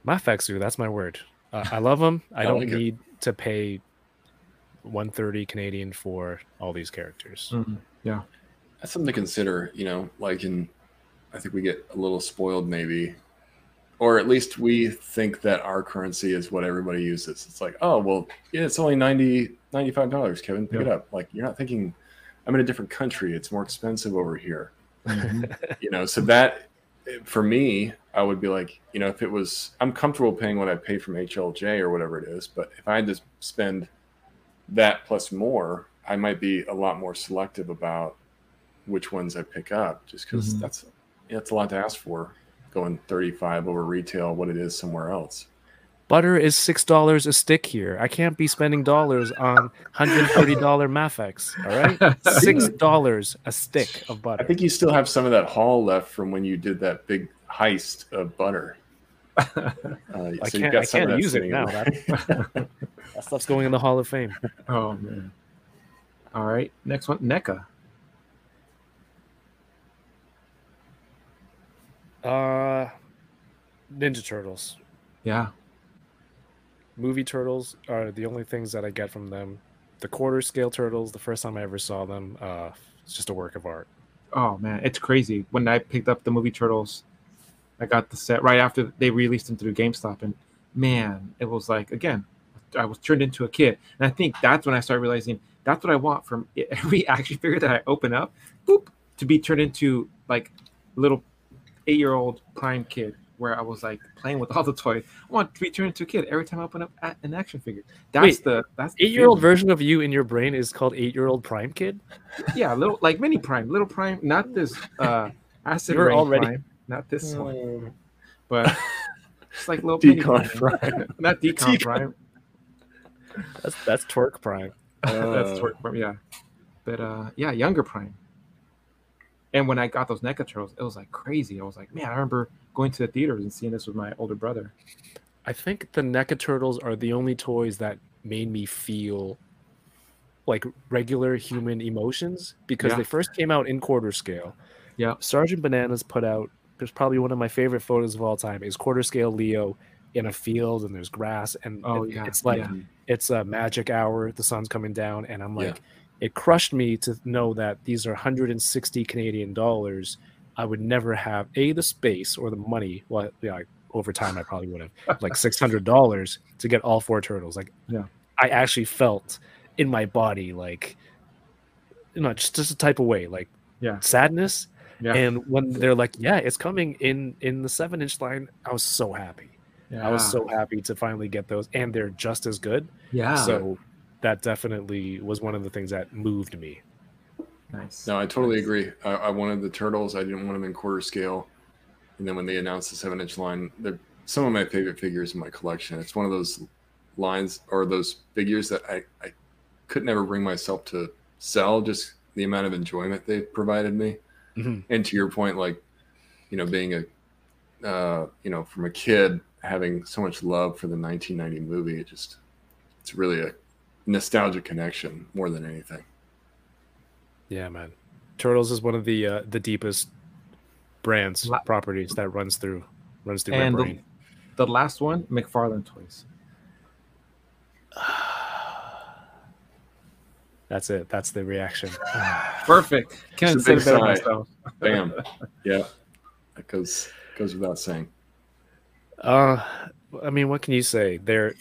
Mafexu, that's my word. Uh, I love them. I don't like need... It. to pay one hundred thirty Canadian for all these characters. Mm-hmm. Yeah. That's something to consider, you know, like in, I think we get a little spoiled maybe, or at least we think that our currency is what everybody uses. It's like, oh, well, yeah, it's only ninety, ninety-five dollars, Kevin, pick yeah. it up. Like, you're not thinking, I'm in a different country. It's more expensive over here. Mm-hmm. You know, so that for me, I would be like, you know, if it was, I'm comfortable paying what I pay from H L J or whatever it is, but if I had to spend that plus more, I might be a lot more selective about which ones I pick up, just because mm-hmm. that's that's a lot to ask for, going thirty-five over retail, what it is somewhere else. Butter is six dollars a stick here. I can't be spending dollars on one hundred thirty dollars Mafex, all right? six dollars a stick of butter. I think you still have some of that haul left from when you did that big heist of butter. Uh, so I can't, got I can't use it now. That, that stuff's going in the Hall of Fame. Oh, man. All right, next one, NECA. Uh, Ninja Turtles. Yeah. Movie Turtles are the only things that I get from them. The quarter scale Turtles, the first time I ever saw them, uh, it's just a work of art. Oh man, it's crazy. When I picked up the movie Turtles, I got the set right after they released them through GameStop, and man, it was like, again, I was turned into a kid. And I think that's when I started realizing that's what I want from every action figure that I open up, boop, to be turned into like little eight-year-old prime kid, where I was like playing with all the toys. I want to be turned into a kid every time I open up an action figure. That's Wait, the that's the eight-year-old feeling. Version of you in your brain is called eight-year-old prime kid. Yeah, little like mini prime, little prime, not this uh, acid You're rain already... prime, not this mm. one, but it's like little decon prime, prime. Not decon, decon prime. That's that's twerk prime. Uh... that's twerk prime, yeah. But uh, yeah, younger prime. And when I got those NECA Turtles, it was like crazy. I was like, man, I remember going to the theaters and seeing this with my older brother. I think the NECA Turtles are the only toys that made me feel like regular human emotions, because yeah. they first came out in quarter scale. Yeah. Sergeant Bananas put out, there's probably one of my favorite photos of all time, is quarter scale Leo in a field, and there's grass, and, oh, and yeah. it's like yeah. it's a magic hour, the sun's coming down, and I'm like, yeah. it crushed me to know that these are one hundred sixty Canadian dollars. I would never have a the space or the money. Well, yeah, over time I probably would have like six hundred dollars to get all four turtles. Like, yeah, I actually felt in my body like, you know, just just a type of way, like, yeah, sadness. Yeah. And when they're like, yeah, it's coming in in the seven inch line, I was so happy. Yeah. I was so happy to finally get those, and they're just as good. Yeah. So. That definitely was one of the things that moved me. Nice. No, I totally nice. agree. I, I wanted the turtles. I didn't want them in quarter scale. And then when they announced the seven inch line, they're some of my favorite figures in my collection. It's one of those lines or those figures that I, I could never bring myself to sell, just the amount of enjoyment they provided me. Mm-hmm. And to your point, like, you know, being a, uh, you know, from a kid having so much love for the nineteen ninety movie, it just, it's really a, nostalgia connection more than anything. Yeah, man. Turtles is one of the uh, the deepest brands La- properties that runs through runs through and my brain. The, the last one, McFarlane Toys. That's it. That's the reaction. Perfect. Can't say better myself. Bam. Yeah. That goes goes without saying. Uh, I mean, what can you say? They're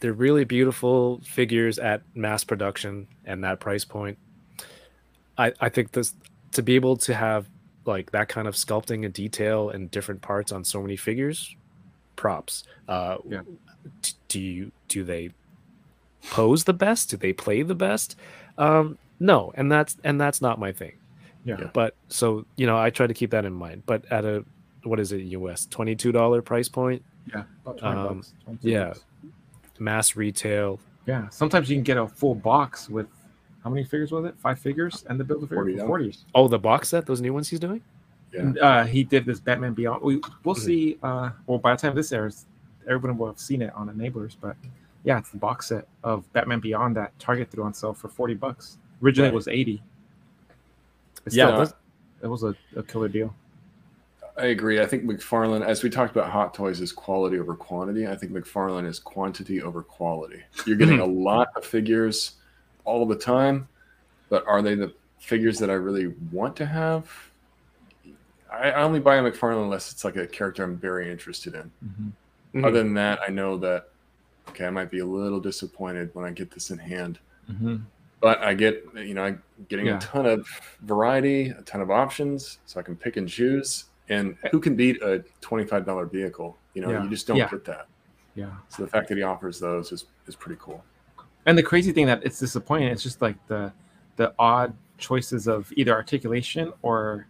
They're really beautiful figures at mass production and that price point. I, I think this to be able to have like that kind of sculpting and detail and different parts on so many figures, props. Uh, yeah. d- do you do they pose the best? Do they play the best? Um, no, and that's and that's not my thing. Yeah. But so you know, I try to keep that in mind. But at a what is it, U S twenty-two dollars price point? Yeah. About twenty um, bucks, twenty-two yeah. bucks. Mass retail. Yeah, sometimes you can get a full box with how many figures was it? Five figures and the build a figure for forty. Oh, the box set, those new ones he's doing. Yeah, uh, he did this Batman Beyond. We we'll mm-hmm. see. Uh, well, by the time this airs, everyone will have seen it on Enablers. But yeah, it's the box set of Batman Beyond that Target threw on sale for forty bucks. Originally right. it was eighty. It's yeah, still, uh, it was a, a killer deal. I agree. I think McFarlane, as we talked about Hot Toys, is quality over quantity. I think McFarlane is quantity over quality. You're getting a lot of figures all the time, but are they the figures that I really want to have? I only buy a McFarlane unless it's like a character I'm very interested in. Mm-hmm. Mm-hmm. Other than that, I know that, okay, I might be a little disappointed when I get this in hand. Mm-hmm. But I get, you know, I'm getting yeah. a ton of variety, a ton of options, so I can pick and choose. And who can beat a twenty-five dollars vehicle? You know, yeah. you just don't yeah. get that. Yeah. So the fact that he offers those is, is pretty cool. And the crazy thing that it's disappointing, it's just like the the odd choices of either articulation or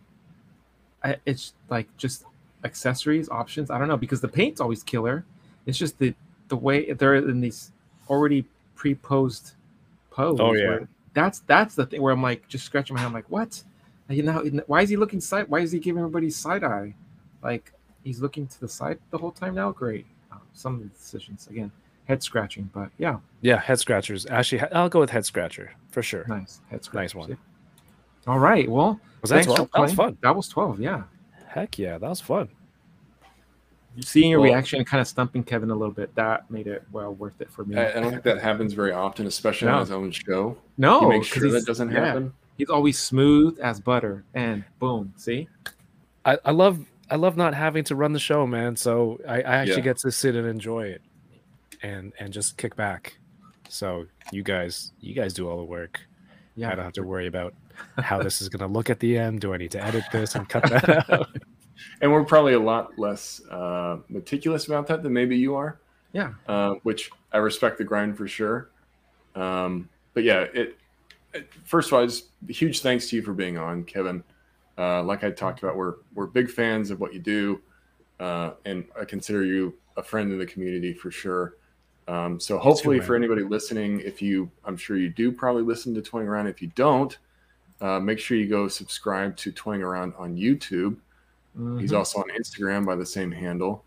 it's like just accessories, options. I don't know, because the paint's always killer. It's just the, the way they're in these already pre-posed pose. Oh, yeah. That's, that's the thing where I'm like just scratching my head. I'm like, what? You know, why is he looking side? Why is he giving everybody side eye? Like he's looking to the side the whole time now. Great, um, some of the decisions again, head scratching, but yeah, yeah, head scratchers. Actually, I'll go with head scratcher for sure. Nice, head scratcher. Nice one. Yeah. All right, well, was that twelve? That was fun. That was twelve. Yeah, Heck yeah, that was fun. Seeing your well, reaction and kind of stumping Kevin a little bit, that made it well worth it for me. I, I don't think that happens very often, especially no. on his own show. No, he makes sure that doesn't yeah. happen. He's always smooth as butter, and boom, see? I, I love I love not having to run the show, man. So I, I actually yeah. get to sit and enjoy it, and and just kick back. So you guys, you guys do all the work. Yeah, I don't have to worry about how this is going to look at the end. Do I need to edit this and cut that out? And we're probably a lot less uh, meticulous about that than maybe you are. Yeah. Uh, which I respect the grind for sure. Um, but yeah, it, it. First of all, just huge thanks to you for being on, Kevin. Uh, like I talked about, we're we're big fans of what you do, uh, and I consider you a friend in the community for sure. Um, so hopefully for anybody listening, if you, I'm sure you do probably listen to Toying Around. If you don't, uh, make sure you go subscribe to Toying Around on YouTube. Mm-hmm. He's also on Instagram by the same handle.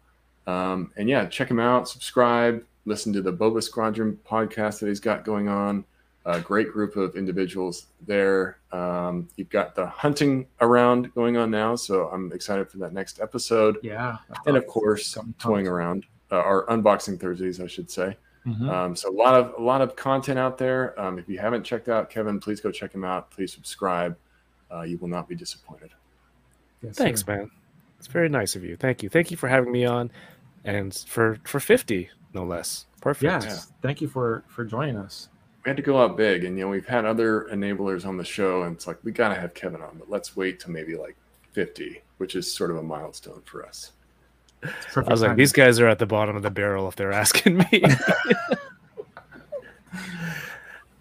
Um, and yeah, check him out, subscribe, listen to the Boba Squadron podcast that he's got going on. A great group of individuals there. Um, you've got the Hunting Around going on now, so I'm excited for that next episode. Yeah. And of course, Toying Around, uh, or Unboxing Thursdays, I should say. Mm-hmm. Um, so a lot of a lot of content out there. Um, if you haven't checked out Kevin, please go check him out. Please subscribe. Uh, you will not be disappointed. Yes, thanks, sir. Man. It's very nice of you. Thank you. Thank you for having me on, and for for fifty, no less. Perfect. Yes. Yeah. Thank you for for joining us. We had to go out big, and you know, we've had other enablers on the show, and it's like, we gotta have Kevin on, but let's wait to maybe like fifty, which is sort of a milestone for us. I was like, these guys are at the bottom of the barrel if they're asking me.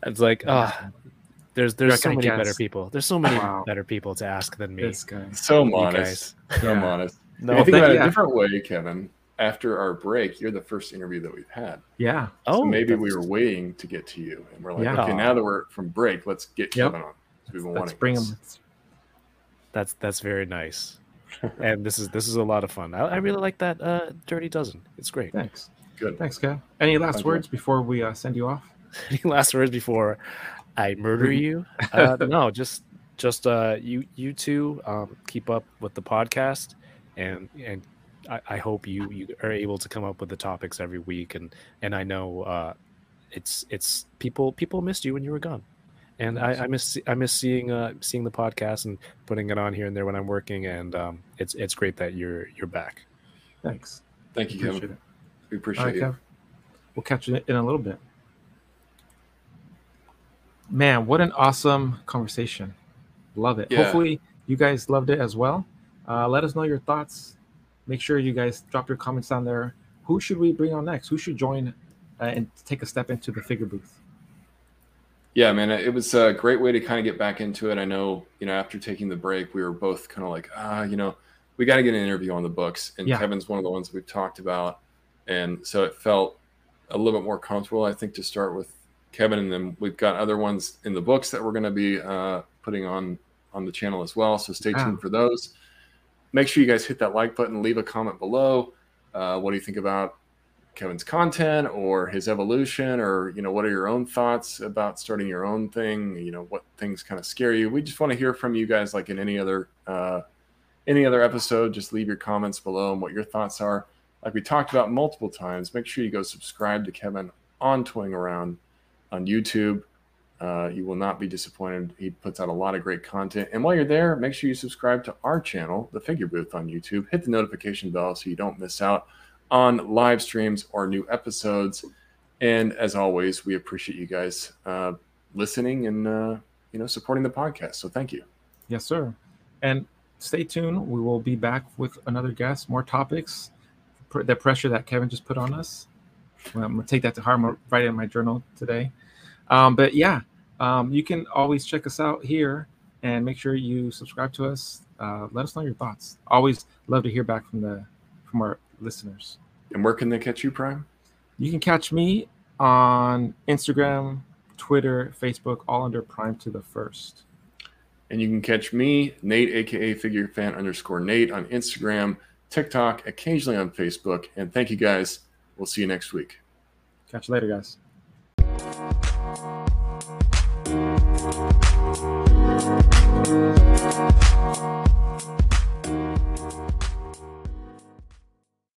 It's like, ah, oh, there's there's so many better people. There's so many wow. better people to ask than me. So modest, so yeah. modest. No, if you think about it yeah. a different way, Kevin. After our break, you're the first interview that we've had. Yeah. So oh, maybe we were waiting to get to you, and we're like, yeah. okay, now that we're from break, let's get yep. Kevin on. We've been let's bring him. That's that's very nice, and this is this is a lot of fun. I, I really like that uh, Dirty Dozen. It's great. Thanks. Good. Thanks, Kev. Any last Thank words you. before we uh, send you off? Any last words before I murder you? Uh, no, just just uh, you you two um, keep up with the podcast, and and. I, I hope you, you are able to come up with the topics every week, and and I know uh, it's it's people people missed you when you were gone, and I, I miss I miss seeing uh, seeing the podcast and putting it on here and there when I'm working, and um, it's it's great that you're you're back. Thanks, thank you, appreciate Kevin. It. We appreciate right, you. Kev. We'll catch you in a little bit. Man, what an awesome conversation! Love it. Yeah. Hopefully, you guys loved it as well. Uh, let us know your thoughts. Make sure you guys drop your comments down there. Who should we bring on next? Who should join uh, and take a step into the figure booth? Yeah, man, it was a great way to kind of get back into it. I know, you know, after taking the break, we were both kind of like, ah, you know, we got to get an interview on the books. And yeah. Kevin's one of the ones we've talked about. And so it felt a little bit more comfortable, I think, to start with Kevin. And then we've got other ones in the books that we're going to be uh, putting on on the channel as well. So stay yeah. tuned for those. Make sure you guys hit that like button. Leave a comment below. Uh, what do you think about Kevin's content or his evolution? Or, you know, what are your own thoughts about starting your own thing? You know, what things kind of scare you? We just want to hear from you guys like in any other uh, any other episode. Just leave your comments below and what your thoughts are. Like we talked about multiple times, make sure you go subscribe to Kevin on Toying Around on YouTube. Uh, you will not be disappointed. He puts out a lot of great content. And while you're there, make sure you subscribe to our channel, The Figure Booth on YouTube. Hit the notification bell so you don't miss out on live streams or new episodes. And as always, we appreciate you guys uh, listening and uh, you know, supporting the podcast. So thank you. Yes, sir. And stay tuned. We will be back with another guest, more topics. The pressure that Kevin just put on us. Well, I'm going to take that to heart. I'm going to write it in my journal today. Um, but yeah. Um, you can always check us out here and make sure you subscribe to us. Uh, let us know your thoughts. Always love to hear back from the from our listeners. And where can they catch you, Prime? You can catch me on Instagram, Twitter, Facebook, all under Prime to the First. And you can catch me, Nate, aka Figure Fan underscore Nate, on Instagram, TikTok, occasionally on Facebook. And thank you guys. We'll see you next week. Catch you later, guys.